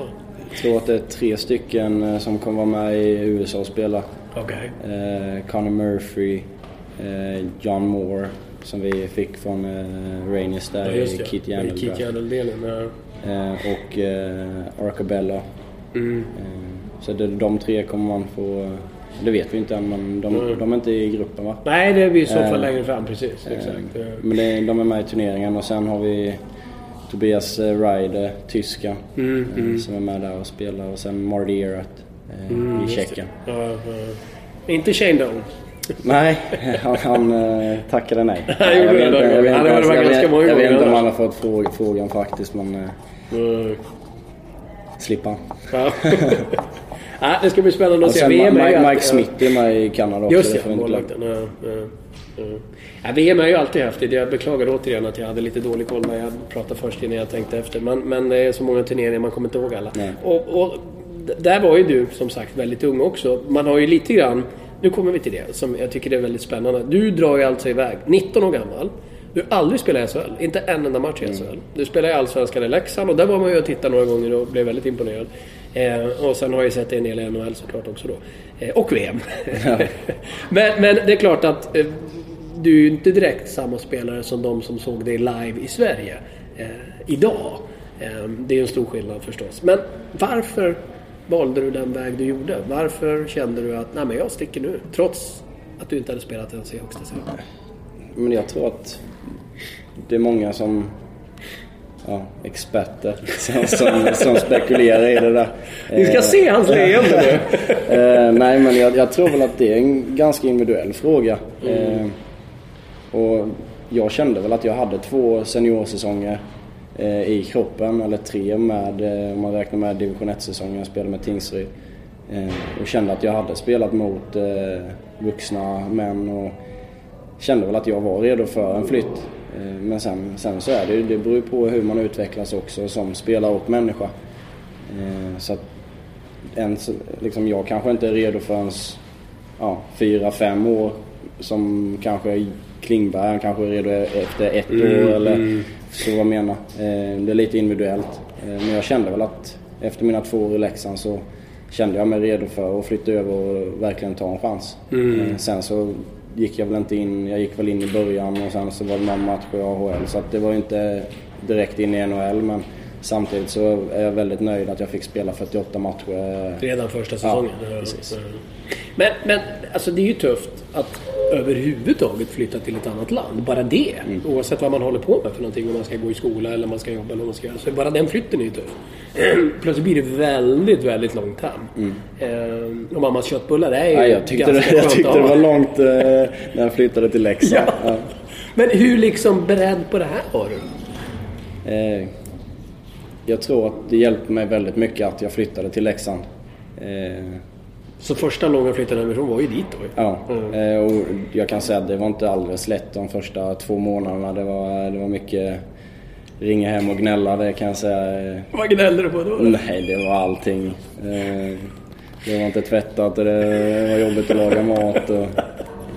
Jag tror att det är 3 stycken som kommer vara med i USA och spela. Okay. Connor Murphy, John Moore som vi fick från Rangers där i Keith Yandle. Keith Yandle-delen, och Arcabella. Mm. Så de 3 kommer man få... Det vet vi inte än, men de är inte i gruppen, va? Nej, det är vi i så fall längre fram, precis. Exakt. Men de är med i turneringen och sen har vi Tobias Ryder, tyskan, som är med där och spelar. Och sen Marty Erat i Tjeckien. Inte Shane Doan. Nej, han tackade nej. Jag vet inte om han har fått frågan faktiskt, men... Slippa. Det ska bli spännande att se. Mike Smith är med i Kanada också. Just det, målvakten. VM är ju alltid häftigt. Jag beklagar återigen att jag hade lite dålig koll när jag pratade först innan jag tänkte efter. Men det är så många turneringar, man kommer inte ihåg alla. Och där var ju du som sagt väldigt ung också. Man har ju lite grann nu kommer vi till det som jag tycker är väldigt spännande. Du drar ju alltså iväg, 19 år gammal. Du aldrig spelar i SHL, inte en enda match i SHL. Du spelar i Allsvenskan i Leksand och där var man ju och tittade några gånger och blev väldigt imponerad. Och sen har jag ju sett en del i NHL såklart också då. Och VM. Ja. men det är klart att du är ju inte direkt samma spelare som de som såg dig live i Sverige idag. Det är ju en stor skillnad förstås. Men varför valde du den väg du gjorde? Varför kände du att nej, men jag sticker nu trots att du inte hade spelat ens i högsta serien? Men jag tror att det är många som experter som spekulerar i det där. Ni ska se hans leende nu. Nej, men jag tror väl att det är en ganska individuell fråga. Och jag kände väl att jag hade 2 seniorsäsonger i kroppen, eller 3 med, om man räknar med division 1-säsongen jag spelade med Tingsryd. Och kände att jag hade spelat mot vuxna män och kände väl att jag var redo för en flytt. Men sen så är det beror på hur man utvecklas också som spelare och människa. Så att ens, liksom, jag kanske inte är redo för ens 4-5 år som kanske Klingberg kanske är redo efter 1 år eller så vad jag menar. Det är lite individuellt. Men jag kände väl att efter mina 2 år i Leksand så kände jag mig redo för att flytta över och verkligen ta en chans. Sen så gick jag väl inte in, jag gick väl in i början och sen så var det någon match i AHL så att det var inte direkt in i NHL, men samtidigt så är jag väldigt nöjd att jag fick spela 48 matcher redan första säsongen. Ja, men alltså det är ju tufft att överhuvudtaget flytta till ett annat land, bara det, oavsett vad man håller på med för någonting, om man ska gå i skola eller man ska jobba eller vad man ska göra, så bara den flytten är ju tuff. Plötsligt blir det väldigt, väldigt långt hem. Och mammas köttbullar är ju jag tyckte det var långt när jag flyttade till Leksand. Ja. Men hur liksom beredd på det här var du? Jag tror att det hjälpte mig väldigt mycket att jag flyttade till Leksand. Så första långa flytten hemifrån var ju dit då? Ja, och jag kan säga att det var inte alldeles lätt de första 2 månaderna. Det var mycket ringa hem och gnälla, det kan jag säga. Vad gnällde du på då? Nej, det var allting. Det var inte tvättat och det var jobbigt att laga mat och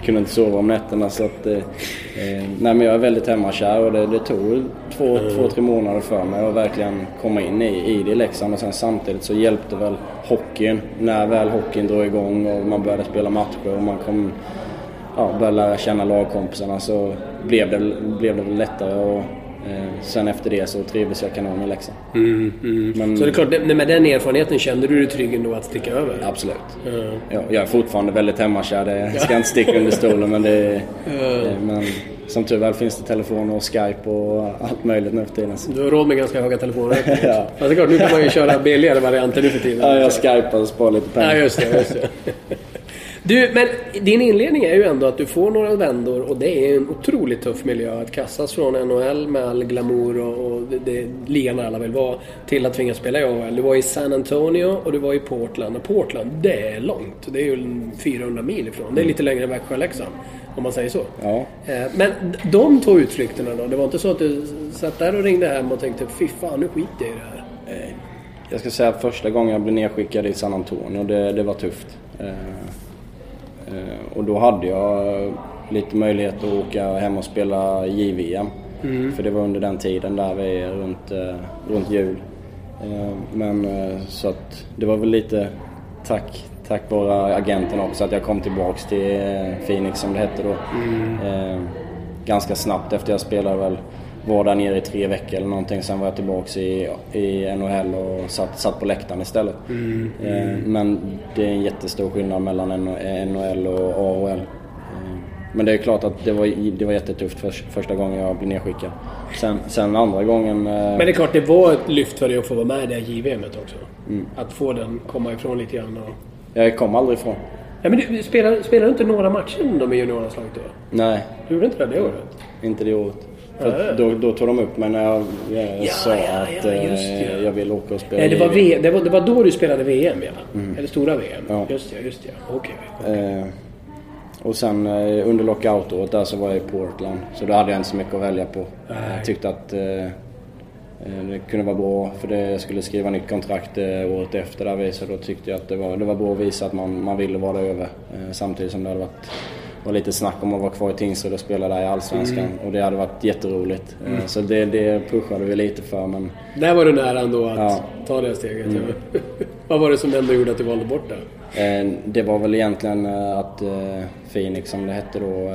jag kunde inte sova om nätterna. Så att, nej, men jag är väldigt hemmakär och det tog 2-3 månader för mig att verkligen komma in i det i Leksand. Och sen samtidigt så hjälpte väl hockeyn, när väl hockeyn drog igång och man började spela matcher och man kom, började lära känna lagkompisarna, så blev det väl lättare. Och sen efter det så trivdes jag kanon i Leksand. Men, så det är klart, med den erfarenheten kände du dig trygg ändå att sticka över? Absolut. Ja, jag är fortfarande väldigt hemmakär. Jag ska inte sticka under stolen, men men som tyvärr finns det telefoner och Skype och allt möjligt nu för tiden. Du har råd med ganska höga telefoner. Ja. Men det är klart, nu kan man ju köra billigare varianter nu för tiden. Ja, jag skypar och sparar lite pengar. Ja, just det. Du, men din inledning är ju ändå att du får några vändor och det är en otroligt tuff miljö att kastas från NHL med all glamour och det ligan alla vill vara till att tvingas spela i AHL. Du var i San Antonio och du var i Portland, och Portland, det är långt. Det är ju 400 mil ifrån. Det är lite längre än Växjö, Leksand, om man säger så. Ja. Men de 2 utflykterna då, det var inte så att du satt där och ringde hem och tänkte fy fan, nu skiter jag i det här? Jag ska säga att första gången jag blev nedskickad i San Antonio, det var tufft. Och då hade jag lite möjlighet att åka hem och spela JVM. För det var under den tiden där vi är runt jul. Men så att det var väl lite tack vare agenten också att jag kom tillbaks till Phoenix som det hette då. Ganska snabbt efter jag spelade, väl var där nere i 3 veckor eller någonting. Sen var jag tillbaks i NHL och satt på läktaren istället. Men det är en jättestor skillnad mellan NHL och AHL. Men det är klart att det var jättetufft första gången jag blev nedskickad. Sen andra gången... Men det är klart, det var ett lyft för dig att få vara med i det här JVMet också. Att få den komma ifrån lite grann. Och... Jag kom aldrig ifrån. Ja, men du spelar inte några matcher de är ju några slag då? Nej. Du gjorde inte det året? Inte det året. För då tog de upp mig när jag sa att jag ville åka och spela. Nej, det var då du spelade VM, eller stora VM. Ja. Just det. Okay. Och sen under lockout-året där så var jag i Portland. Så då hade jag inte så mycket att välja på. Jag tyckte att Det kunde vara bra för det, jag skulle skriva nytt kontrakt året efter där vi, så då tyckte jag att det var bra att visa att man ville vara där över. Samtidigt som det hade var lite snack om att vara kvar i Tingsryd och spela där i Allsvenskan. Och det hade varit jätteroligt. Så det pushade vi lite för. Men... Där var du nära ändå att ta det steget. Mm. Vad var det som ändå gjorde att du valde bort det? Det var väl egentligen att Phoenix, som det hette då,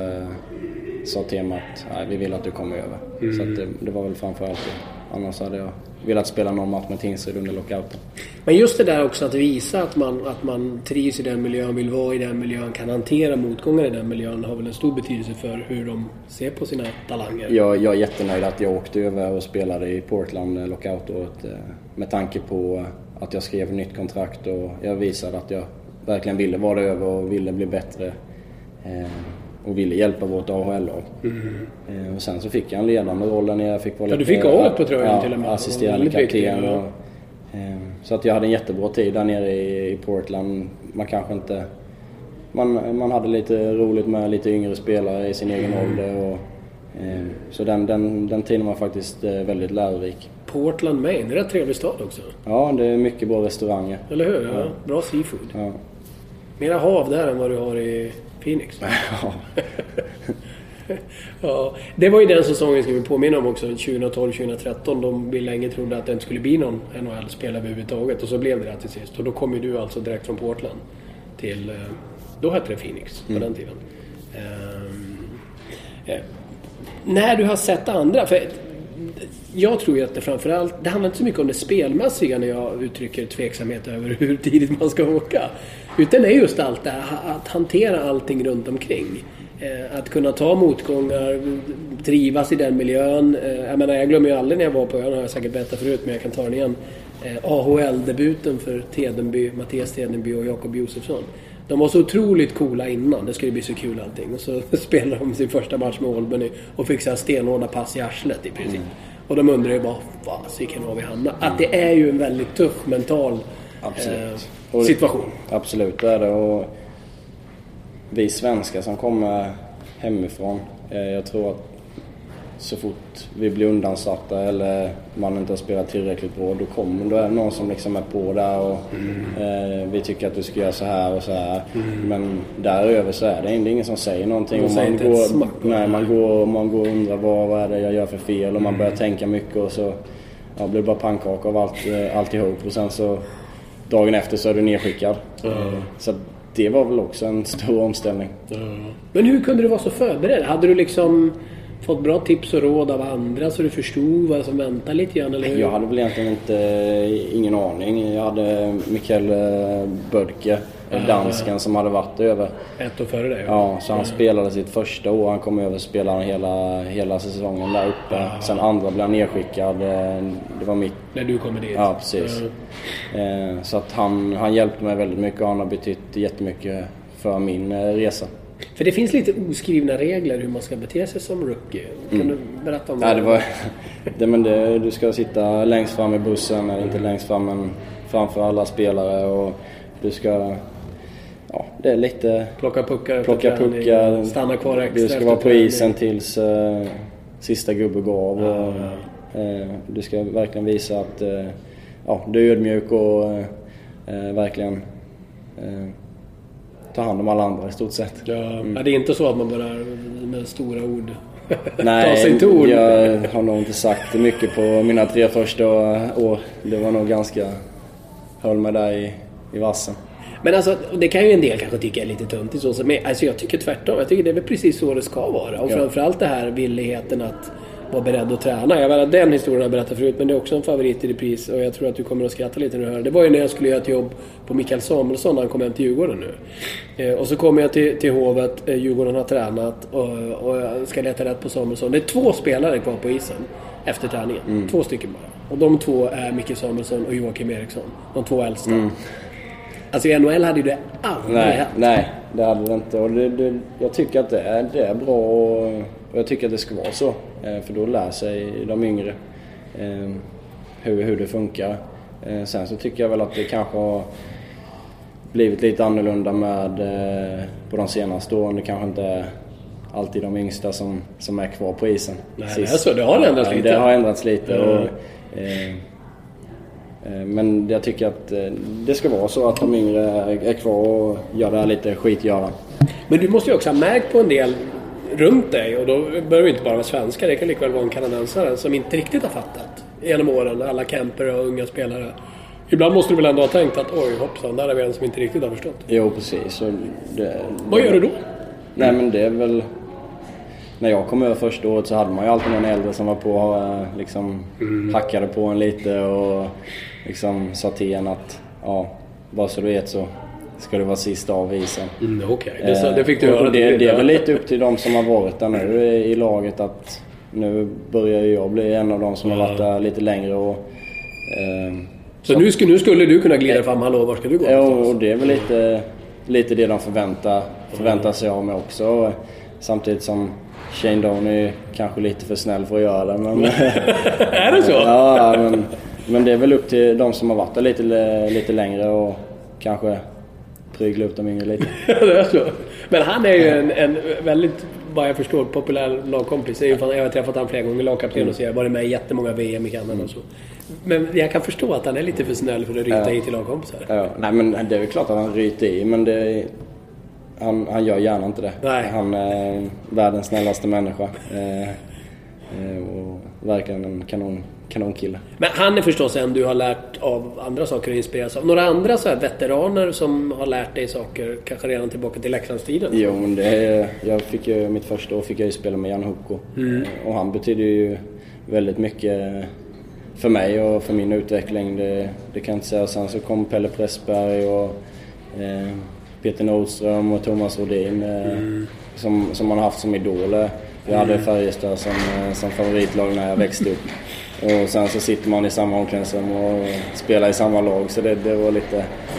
sa till mig att vi vill att du kommer över. Så att det var väl framför allt det. Annars hade jag velat spela någon match med Tingsryd under lockouten. Men just det där också, att visa att man trivs i den miljön, vill vara i den miljön, kan hantera motgångar i den miljön, har väl en stor betydelse för hur de ser på sina talanger. Jag är jättenöjd att jag åkte över och spelade i Portland lockoutåret, med tanke på att jag skrev nytt kontrakt och jag visade att jag verkligen ville vara över och ville bli bättre och ville hjälpa vårt AHL-lag. Och sen så fick jag en ledande roll när jag fick vara lite... Ja, du fick av på tröjan till och med. Assisterande kapten. Och, så att jag hade en jättebra tid där nere i Portland. Man kanske inte... Man hade lite roligt med lite yngre spelare i sin egen ålder. Och, så den tiden var faktiskt väldigt lärorik. Portland, Maine. Det är en trevlig stad också. Ja, det är mycket bra restauranger. Eller hur? Ja. Bra seafood. Ja. Mera hav där än vad du har i... Phoenix. Ja, det var ju den säsongen, ska vi påminna om också, 2012-2013. De ville länge trodde att det inte skulle bli någon NHL-spelare överhuvudtaget. Och så blev det till sist. Och då kom ju du alltså direkt från Portland till, då hette det Phoenix på den tiden. När du har sett andra, för jag tror ju att det framförallt, det handlar inte så mycket om det spelmässiga när jag uttrycker tveksamhet över hur tidigt man ska åka. Utan det är just allt det här, att hantera allting runt omkring. Att kunna ta motgångar, trivas i den miljön. Jag glömmer ju aldrig när jag var på ön, har jag säkert berättat förut, men jag kan ta den igen. AHL-debuten för Mattias Tedenby och Jakob Josefsson. De var så otroligt coola innan, det skulle bli så kul allting. Och så spelade de sin första match med Holmen och fick så här stenhårda pass i arslet i princip. Och de undrar ju bara, fasiken har vi hamnat? Att det är ju en väldigt tuff mental situation. Absolut, det är det. Och vi svenskar som kommer hemifrån, jag tror att så fort vi blir undansatta eller man inte har spelat tillräckligt bra, då är det någon som liksom är på där och vi tycker att du ska göra så här och så här. Men däröver så är det ingen som säger någonting. Man går och undrar vad är det jag gör för fel och man börjar tänka mycket och så blir det bara pannkaka av alltihop och sen så dagen efter så är du nedskickad. Så det var väl också en stor omställning. Men hur kunde du vara så förberedd? Hade du liksom fått bra tips och råd av andra så du förstod vad som väntade lite grann, eller hur? Jag hade väl egentligen ingen aning. Jag hade Mikkel Bødker, dansken som hade varit över. Ett år före det? Ja, så han spelade sitt första år. Han kom över och spelade hela säsongen där uppe. Sen andra blev nedskickad. Det var mitt... När du kommer dit? Ja, precis. Så att han hjälpte mig väldigt mycket och han har betytt jättemycket för min resa. För det finns lite oskrivna regler hur man ska bete sig som rookie. Kan du berätta om det? Nej, du ska sitta längst fram i bussen, eller inte längst fram, men framför alla spelare. Och du ska... Ja, det är lite... Plocka puckar. Stanna kvar extra. Du ska vara på isen tills sista gubbe går av. Du ska verkligen visa att du är ödmjuk och verkligen... ta hand om alla andra i stort sett. Ja, det är inte så att man börjar med stora ord. Nej, ord. Jag har nog inte sagt mycket på mina 3 första år. Det var nog ganska... Höll mig där i vassen. Men alltså, det kan ju en del kanske tycka är lite tunt i så. Men alltså, jag tycker tvärtom. Jag tycker det är väl precis så det ska vara. Och framförallt det här villigheten att vara beredd att träna. Jag vet att den historien jag berättade förut, men det är också en favorit i repris och jag tror att du kommer att skratta lite när du hör det. Var ju när jag skulle göra ett jobb på Mikael Samuelsson när han kom hem till Djurgården nu. Och så kommer jag till Hovet, Djurgården har tränat och jag ska leta rätt på Samuelsson. Det är 2 spelare kvar på isen efter träningen. 2 stycken bara. Och de 2 är Mikael Samuelsson och Joakim Eriksson. De 2 äldsta. Alltså i NHL hade ju det aldrig hänt. Nej, det hade det inte. Och jag tycker att det är bra och jag tycker att det ska vara så. För då lär sig de yngre hur det funkar. Sen så tycker jag väl att det kanske har blivit lite annorlunda med på de senaste åren. Det kanske inte är alltid de yngsta som är kvar på isen. Nej, det har ändrats lite. Det har ändrats lite. Och Men jag tycker att det ska vara så att de yngre är kvar och göra lite skitgöra. Men du måste ju också ha märkt på en del runt dig, och då behöver det inte bara vara svenskar, det kan lika väl vara en kanadensare som inte riktigt har fattat genom åren, alla camper och unga spelare. Ibland måste du väl ändå ha tänkt att oj hoppsan, där är vi en som inte riktigt har förstått. Jo precis. Så vad gör du då? Nej men det är väl, när jag kom över första året så hade man ju alltid någon äldre som var på och liksom hackade på en lite och liksom sa till en att ja, bara så du vet så ska det vara sista av isen. Okej. Det fick du höra. Det är väl lite upp till de som har varit där nu i laget, att nu börjar jag bli en av de som har varit där lite längre och så nu skulle du kunna glida fram, hallå, var ska du gå? Ja, och det är väl lite det de förväntar sig av mig också. Samtidigt som Shane Downey är kanske lite för snäll för att göra det. Men är det så? Ja, men det är väl upp till de som har varit där lite längre och kanske prygla upp dem yngre lite. Det är så. Men han är ju en väldigt, vad jag förstår, populär lagkompis. Jag har träffat han flera gånger, lagkapten, och så jag var med i jättemånga VM i Kanada och så. Men jag kan förstå att han är lite för snäll för att ryta i till lagkompisar. Ja. Nej, men det är väl klart att han ryter i, men han gör gärna inte det. Nej. Han är världens snällaste människa och verkligen en kanonkille. Men han är förstås en du har lärt av andra saker och inspireras av. Några andra så här veteraner som har lärt dig saker, kanske redan tillbaka till Leksandstiden? Jo, men mitt första år fick jag ju spela med Jan Hukko. Och han betyder ju väldigt mycket för mig och för min utveckling, det kan jag inte säga. Sen så kom Pelle Prestberg och Peter Nordström och Thomas Rodin som man har haft som idoler. Jag hade Färjestad som favoritlag när jag växte upp. Och sen så sitter man i samma omklädningsrum och spelar i samma lag. Så det var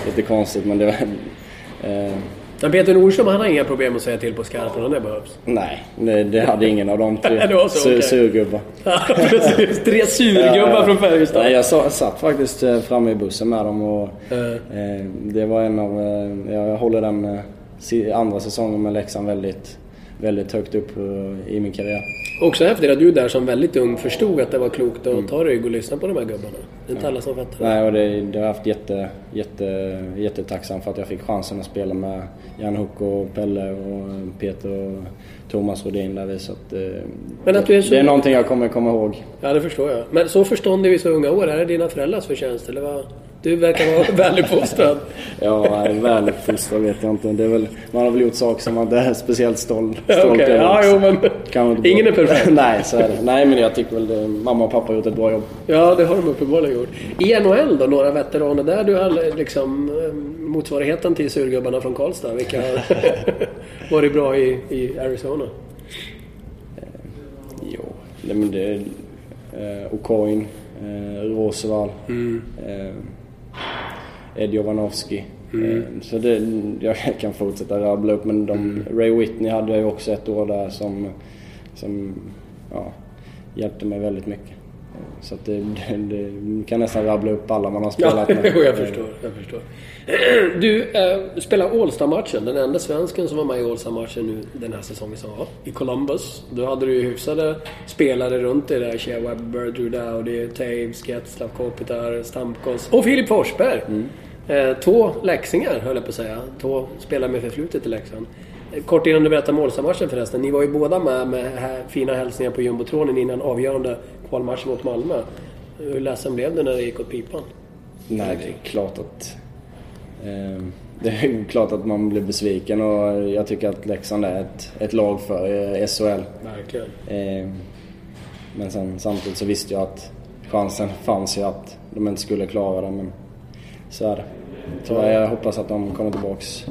lite konstigt, men det var... Men Peter Nordström, han har inga problem att säga till på skarpen om det behövs. Nej, det hade ingen av dem. Surgubbar. Precis, 3 surgubbar från Färjestad. Jag satt faktiskt framme i bussen med dem och det var en av... Jag håller den andra säsongen med Leksand väldigt... väldigt högt upp i min karriär. Också efter att du där som väldigt ung förstod att det var klokt att ta rygg och lyssna på de här gubbarna. Det är inte alla som fattar det. Nej, och det har jag haft jättetacksam för, att jag fick chansen att spela med Jan Hukko, Pelle och Peter och Thomas Rodin där. Så att, men att det är någonting jag kommer komma ihåg. Ja, det förstår jag. Men så förståndig vid så unga år, är det dina föräldrars förtjänst eller vad? Du verkar vara väluppfostrad. Ja, väluppfostrad vet jag inte. Det är väl, man har väl gjort saker som man inte är speciellt stolt över. Ja, jo, men ingen är perfekt. Nej, så är det. Nej, men jag tycker väl mamma och pappa har gjort ett bra jobb. Ja, det har de uppenbarligen gjort. I NHL då, några veteraner där du har liksom motsvarigheten till surgubbarna från Karlstad, vilka har varit bra i Arizona? Jo, men det är O'Coin, Rosevall, Ed Jovanovski, så det, jag kan fortsätta rabbla upp, men Ray Whitney hade jag ju också ett år där som hjälpte mig väldigt mycket, så att det kan nästan rabbla upp alla man har spelat med. Jag förstår. Du spelar All-Star-matchen, den enda svensken som var med i All-Star-matchen nu den här säsongen som var i Columbus. Då hade du ju hyfsade spelare runt dig där, Shea Weber, Drew Dowdy, Taves, Getzlaff, Kopitar, Stamkos och Filip Forsberg. 2 läxingar höll jag på att säga, 2 spelare med förflutet i Leksand. Kort innan du berättar målsammarschen förresten, ni var ju båda med här, fina hälsningar på jumbotronen innan avgörande kvalmatchen mot Malmö. Hur ledsen blev det när det gick åt pipan? Nej, det är klart att man blev besviken, och jag tycker att Leksand är ett lag för SHL. Verkligen. Men sen, samtidigt så visste jag att chansen fanns ju att de inte skulle klara det, men så är det. Så jag hoppas att de kommer tillbaks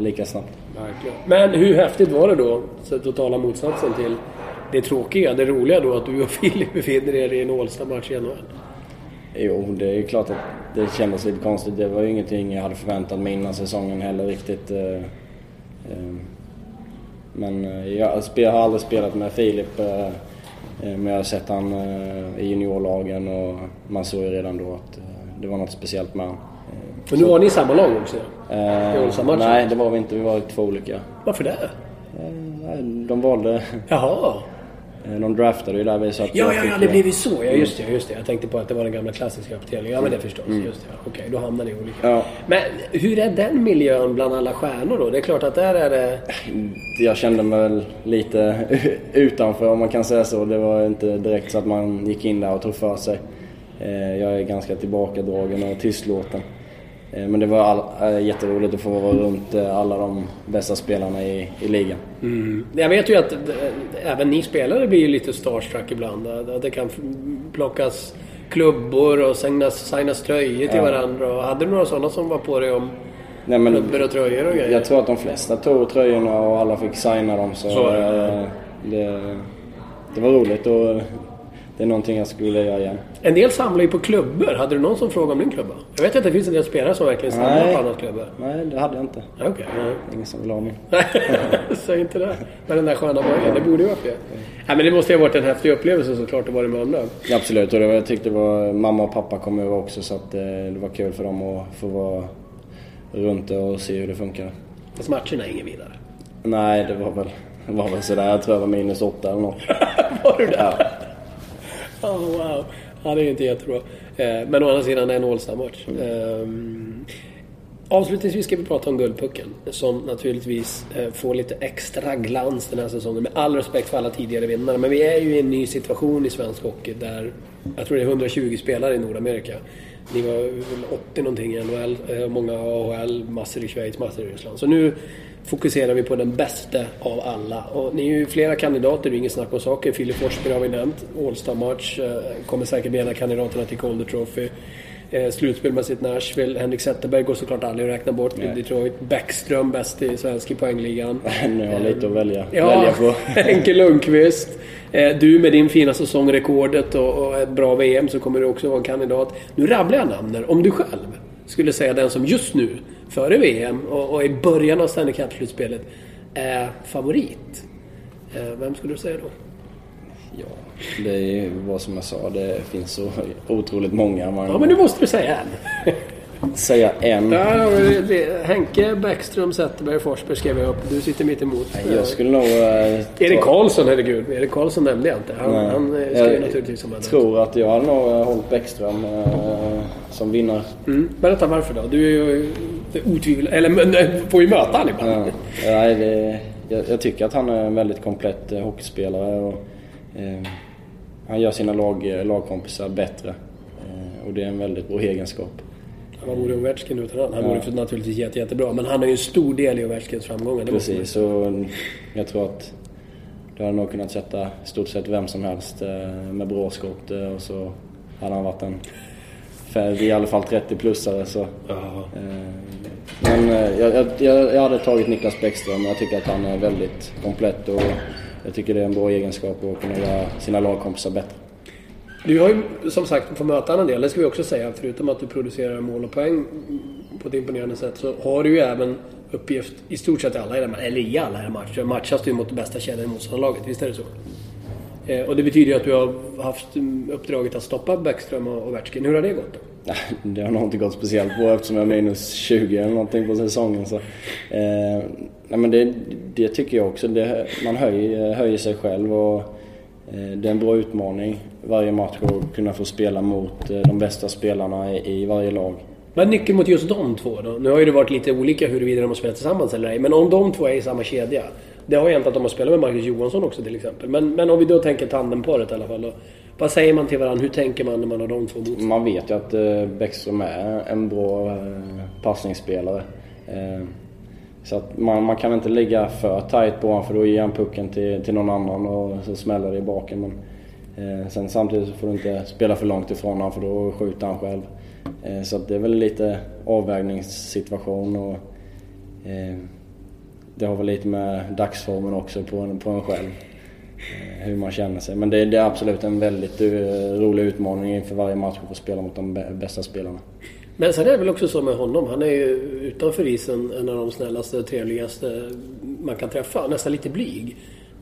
lika snabbt. Verkligen. Men hur häftigt var det då, så totala motsatsen till det tråkiga, det roliga då, att du och Filip befinner er i en All-Star-match i NHL? Jo, det är klart att det kändes lite konstigt. Det var ju ingenting jag hade förväntat mig innan säsongen heller riktigt. Men jag har aldrig spelat med Filip, men jag har sett han i juniorlagen, och man såg ju redan då att det var något speciellt med honom. Men nu var ni i samma lag också? Nej, det var vi inte. Vi var 2 olika. Varför det? De valde... Jaha. De draftade ju där vi satt. Ja, det blev ju så. Ja, just det. Jag tänkte på att det var den gamla klassiska uppdelningen. Ja, men det förstås. Mm. Just det. Ja. Okej, då hamnar ni olika. Ja. Men hur är den miljön bland alla stjärnor då? Det är klart att där är det... Jag kände mig väl lite utanför, om man kan säga så. Det var inte direkt så att man gick in där och tog för sig. Jag är ganska tillbakadragen och tystlåten. Men det var jätteroligt att få vara runt alla de bästa spelarna i ligan. Mm. Jag vet ju att även ni spelare blir lite starstruck ibland. Att det kan plockas klubbor och signas tröjor till varandra. Och hade du några sådana som var på dig om klubbor och tröjor och grejer? Jag tror att de flesta tog tröjorna och alla fick signa dem. Så det var roligt och... Det är någonting jag skulle göra igen. En del samlar ju på klubbor. Hade du någon som frågade om din klubba? Jag vet att det finns en del spelare som verkligen samlar på andra klubbor. Nej, det hade jag inte. Okej. Ingen som vill ha mig. Säg inte det. Men den där sköna början, det borde ju vara fel. Nej, men det måste ju ha varit en häftig upplevelse såklart att vara med om det. Ja, absolut, och det var, jag tyckte det var, mamma och pappa kom över också, så att det var kul för dem att få vara runt och se hur det funkar. Fast matcherna är ingen vidare. Nej, det var väl sådär. Jag tror jag var -8 eller något. Var du där? Ja. Oh, wow. Ja, det är ju inte jättebra. Men å andra sidan är en All-Star-match. Avslutningsvis ska vi prata om guldpucken, som naturligtvis får lite extra glans den här säsongen, med all respekt för alla tidigare vinnare. Men vi är ju i en ny situation i svensk hockey, där jag tror det är 120 spelare i Nordamerika. Ni var 80 någonting i NHL, många AHL, massor i Schweiz, massor i Ryssland. Så nu fokuserar vi på den bästa av alla. Och ni är ju flera kandidater, det är ingen snack om saker. Filip Forsberg har vi nämnt, All-Star-match, kommer säkert bli en av kandidaterna till Calder Trophy. Slutspel med sitt Nashville. Henrik Zetterberg går såklart aldrig att räkna bort. Nej. Detroit. Bäckström, bäst i svensk i poängligan. Nu har lite att välja på. Henrik Lundqvist. Du med din fina säsongrekordet och ett bra VM, så kommer du också vara en kandidat. Nu rabblar jag namnen. Om du själv skulle säga den som just nu, före VM och i början av Stanley Cup-slutspelet, är favorit, vem skulle du säga då? Ja, det är ju vad som jag sa. Det finns så otroligt många. Ja, men nu måste du säga en. Säga en. Ja, Henke, Bäckström, Zetterberg, Forsberg skrev jag upp. Du sitter mitt emot. Nej, jag skulle nog... Erik Karlsson, herregud. Erik Karlsson nämnde jag inte. Han skrev naturligtvis som han. Jag tror att jag har nog hållit Bäckström som vinnare. Mm. Berätta varför då. Du är ju otvivelaktigt... Eller får ju möta han ibland. Nej, jag tycker att han är en väldigt komplett hockeyspelare och... han gör sina lagkompisar bättre, och det är en väldigt bra egenskap. Han vore Ovechkin utan han vore naturligtvis jättebra, men han är ju en stor del i Ovechkins framgångar. Precis, så jag tror att du hade nog kunnat sätta stort sett vem som helst med bra skott, och så hade han varit en i alla fall 30-plussare så. Men jag hade tagit Niklas Bäckström. Jag tycker att han är väldigt komplett och jag tycker det är en bra egenskap att kunna göra sina lagkompisar bättre. Du har ju som sagt fått möta en del, det ska vi också säga. Förutom att du producerar mål och poäng på ett imponerande sätt, så har du ju även uppgift i stort sett i alla era matcher. Matchas du mot det bästa kedjan i motståndarlaget, visst är det så? Och det betyder ju att du har haft uppdraget att stoppa Bäckström och Ovechkin. Hur har det gått då? Ja, det har nog inte gått speciellt på, eftersom jag är -20 eller någonting på säsongen. Så. Nej, men det tycker jag också. Man höjer sig själv, och det är en bra utmaning varje match att kunna få spela mot de bästa spelarna i varje lag. Vad är nyckeln mot just de två då? Nu har ju det varit lite olika huruvida de har spelat tillsammans eller ej, men om de två är i samma kedja. Det har ju hänt att de har spelat med Marcus Johansson också till exempel. Men om vi då tänker tandenparet i alla fall då, vad säger man till varandra? Hur tänker man när man har de två motstånd? Man vet ju att Bäckström är en bra passningsspelare. Så att man kan inte ligga för tajt på honom, för då ger han pucken till någon annan och så smäller det i baken. Men sen samtidigt så får du inte spela för långt ifrån honom, för då skjuter han själv. Så att det är väl lite avvägningssituation, och det har väl lite med dagsformen också på en själv, hur man känner sig. Men det är absolut en väldigt rolig utmaning inför varje match att få spela mot de bästa spelarna. Men sen är det väl också så med honom, han är ju utanför isen en av de snällaste och trevligaste man kan träffa, nästan lite blyg.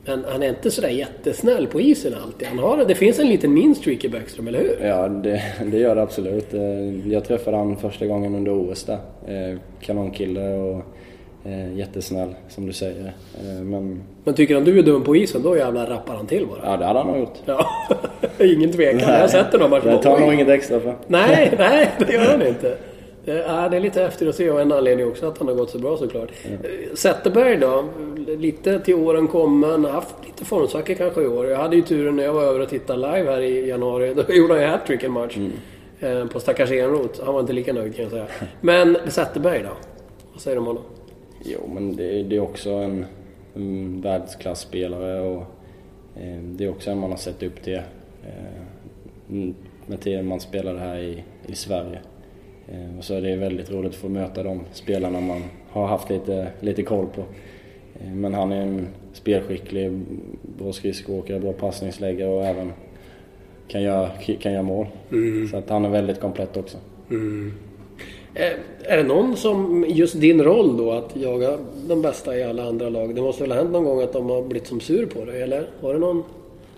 Men han är inte sådär jättesnäll på isen alltid. Det finns en liten mean streak i Bäckström, eller hur? Ja, det gör det absolut. Jag träffade han första gången under OS där. Kanonkille och jättesnäll som du säger. Men tycker han du är dum på isen, då jävlar rappar han till bara. Ja, det hade han nog gjort. Ja. Ingen tvekan, jag sätter dem matchen. Det tar nog inget extra för. Nej, det gör han inte. Det är lite häftigt att se, och en anledning också att han har gått så bra såklart. Ja. Zetterberg då, lite till åren kommen, haft lite formsaker kanske i år. Jag hade ju turen när jag var över och tittade live här i januari, då gjorde han ju hat-trick en match på stackars Enroth. Han var inte lika nöjd kan jag säga. Men Zetterberg då, vad säger du om honom? Jo, men det är också en världsklassspelare, och det är också en man har sett upp till med tiden man spelade här i Sverige. Och så är det väldigt roligt att få möta de spelarna man har haft lite koll på. Men han är en spelskicklig, bra skridskoåkare, bra passningsläggare och även kan göra mål. Så att han är väldigt komplett också. Är det någon som, just din roll då, att jaga de bästa i alla andra lag? Det måste väl ha hänt någon gång att de har blivit som sur på dig, eller? Var det någon?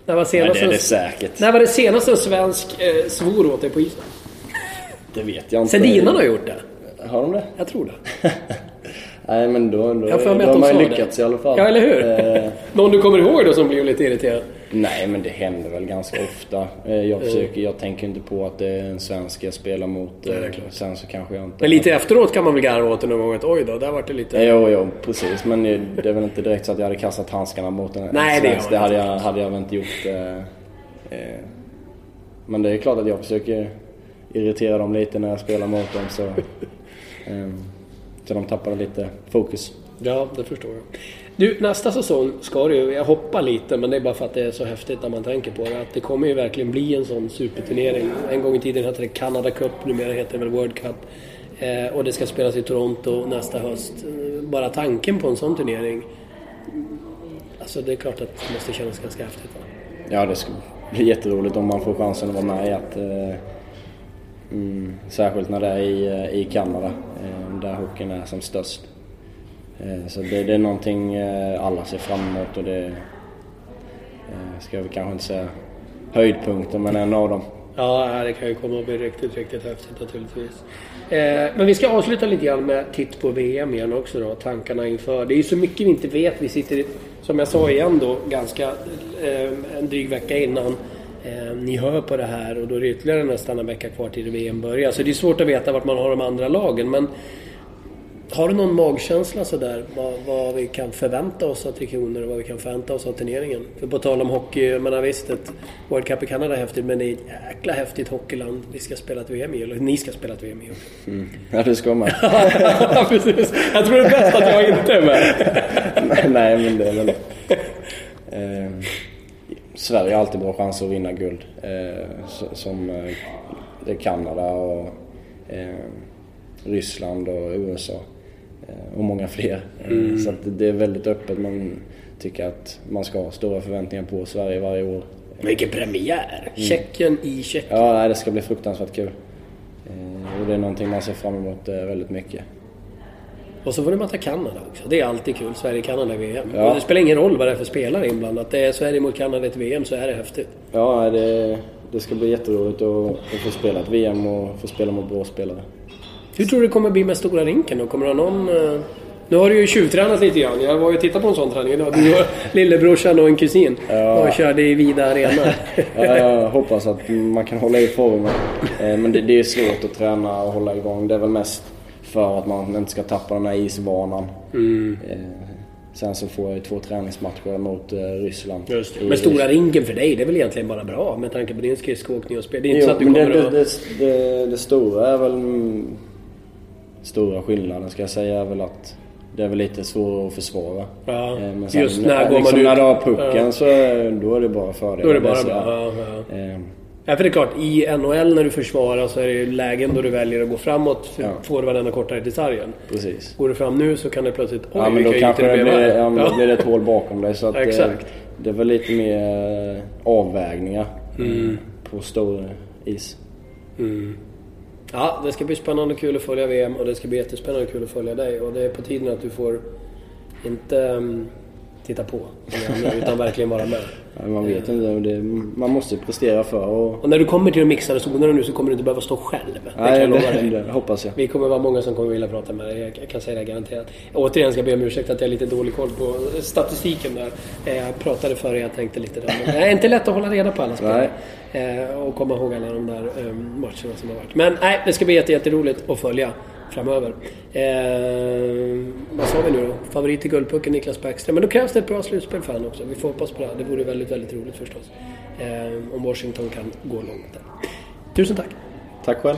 Nej, det är det säkert. När var det senast en svensk svor åt dig på isen? Det vet jag inte. Sedinarna har gjort det. Har de det? Jag tror det. Nej, men då de har lyckats det. I alla fall. Ja, eller hur? Någon du kommer ihåg då som blir lite irriterad? Nej, men det händer väl ganska ofta. Jag tänker inte på att det är en svensk jag spelar mot. Sen så kanske jag inte... Men lite efteråt kan man väl garva åt det någon gång. Oj då, där var det lite... Jo, precis. Men det är väl inte direkt så att jag hade kastat handskarna mot en svensk. Det hade jag väl inte gjort. Men det är klart att jag försöker... irriterar dem lite när jag spelar mot dem så de tappar lite fokus. Ja, det förstår jag. Du, nästa säsong ska det ju, jag hoppar lite, men det är bara för att det är så häftigt när man tänker på det, att det kommer ju verkligen bli en sån superturnering. En gång i tiden hette det Canada Cup, numera heter det väl World Cup, och det ska spelas i Toronto nästa höst. Bara tanken på en sån turnering, alltså det är klart att det måste kännas ganska häftigt. Va? Ja, det ska bli jätteroligt om man får chansen att vara med i att särskilt när det är i Kanada där hockeyn är som störst, så det är någonting alla ser fram emot, och det ska vi kanske inte säga höjdpunkter, men en av dem. Ja, det kan ju komma att bli riktigt häftigt naturligtvis. Men vi ska avsluta lite grann med titt på VM igen också då, tankarna inför. Det är ju så mycket vi inte vet, vi sitter, som jag sa igen då, ganska en dryg vecka innan ni hör på det här, och då är det ytterligare nästan en vecka kvar till VM börjar, så det är svårt att veta vart man har de andra lagen. Men har du någon magkänsla sådär vad vi kan förvänta oss av trikoner och vad vi kan förvänta oss av turneringen? För på tal om hockey, man har visst att World Cup i Kanada är häftigt, men det är ett jäkla häftigt hockeyland vi ska spela ett VM i, eller ni ska spela ett VM i. Ja, det ska man. Precis. Jag tror det är bäst att jag inte är med. Nej, men det är väl Sverige har alltid bra chans att vinna guld, som Kanada och Ryssland och USA och många fler. Så att det är väldigt öppet. Man tycker att man ska ha stora förväntningar på Sverige varje år. Vilken premiär! Tjeckien i Tjeckien. Ja, det ska bli fruktansvärt kul. Och det är någonting man ser fram emot väldigt mycket. Och så får du möta Kanada också. Det är alltid kul, Sverige-Kanada i VM. Ja. Det spelar ingen roll vad det är för spelare inblandat. Det är Sverige mot Kanada i ett VM, så är det häftigt. Ja, det ska bli jätteroligt att få spela ett VM och få spela mot bra spelare. Hur tror du det kommer bli med stora rinken då? Kommer det någon... Nu har du ju tjuvtränat lite grann. Jag var ju titta på en sån träning idag. Du och lillebrorsan och en kusin. Ja. Och körde i vida arena. Ja, jag hoppas att man kan hålla i formen. Men det är svårt att träna och hålla igång. Det är väl mest... för att man inte ska tappa den här isvanan. Sen så får jag ju 2 träningsmatcher mot Ryssland. Just det. Men stora ringen för dig, det är väl egentligen bara bra med tanke på din skridskoåkning och spel. Det är inte så att du kommer det stora är väl... Stora skillnaden ska jag säga är väl att det är väl lite svårt att försvara. Ja. Men sen, just när går liksom man ut... när du har pucken, så då är det bara fördel. Då är det bara bra. Ja, för det är klart, i NHL när du försvarar så är det ju lägen då du väljer att gå framåt, för får du varenda kortare till sargen. Precis. Går du fram nu så kan det plötsligt... Ja, men då kanske det blir ett hål bakom dig. Så att exakt. Det var lite mer avvägningar på stor is. Ja, det ska bli spännande och kul att följa VM, och det ska bli jättespännande och kul att följa dig. Och det är på tiden att du får inte... titta på utan verkligen vara med. Ja, man vet inte, man måste prestera för och när du kommer till de mixade zonerna nu så kommer du inte behöva stå själv. Det hoppas jag. Vi kommer vara många som kommer vilja prata med dig. Jag kan säga det garanterat. Återigen ska jag be om ursäkt att jag är lite dålig koll på statistiken där. Jag pratade för jag tänkte lite där. Men det är inte lätt att hålla reda på alla spelare och komma ihåg alla de där matcherna som har varit. Men nej, det ska bli jätteroligt att följa framöver. Vad sa vi nu då? Favorit i guldpucken Nicklas Bäckström. Men då krävs det ett bra slutspel för han också. Vi får hoppas på det. Det vore väldigt, väldigt roligt förstås. Om Washington kan gå långt där. Tusen tack. Tack själv.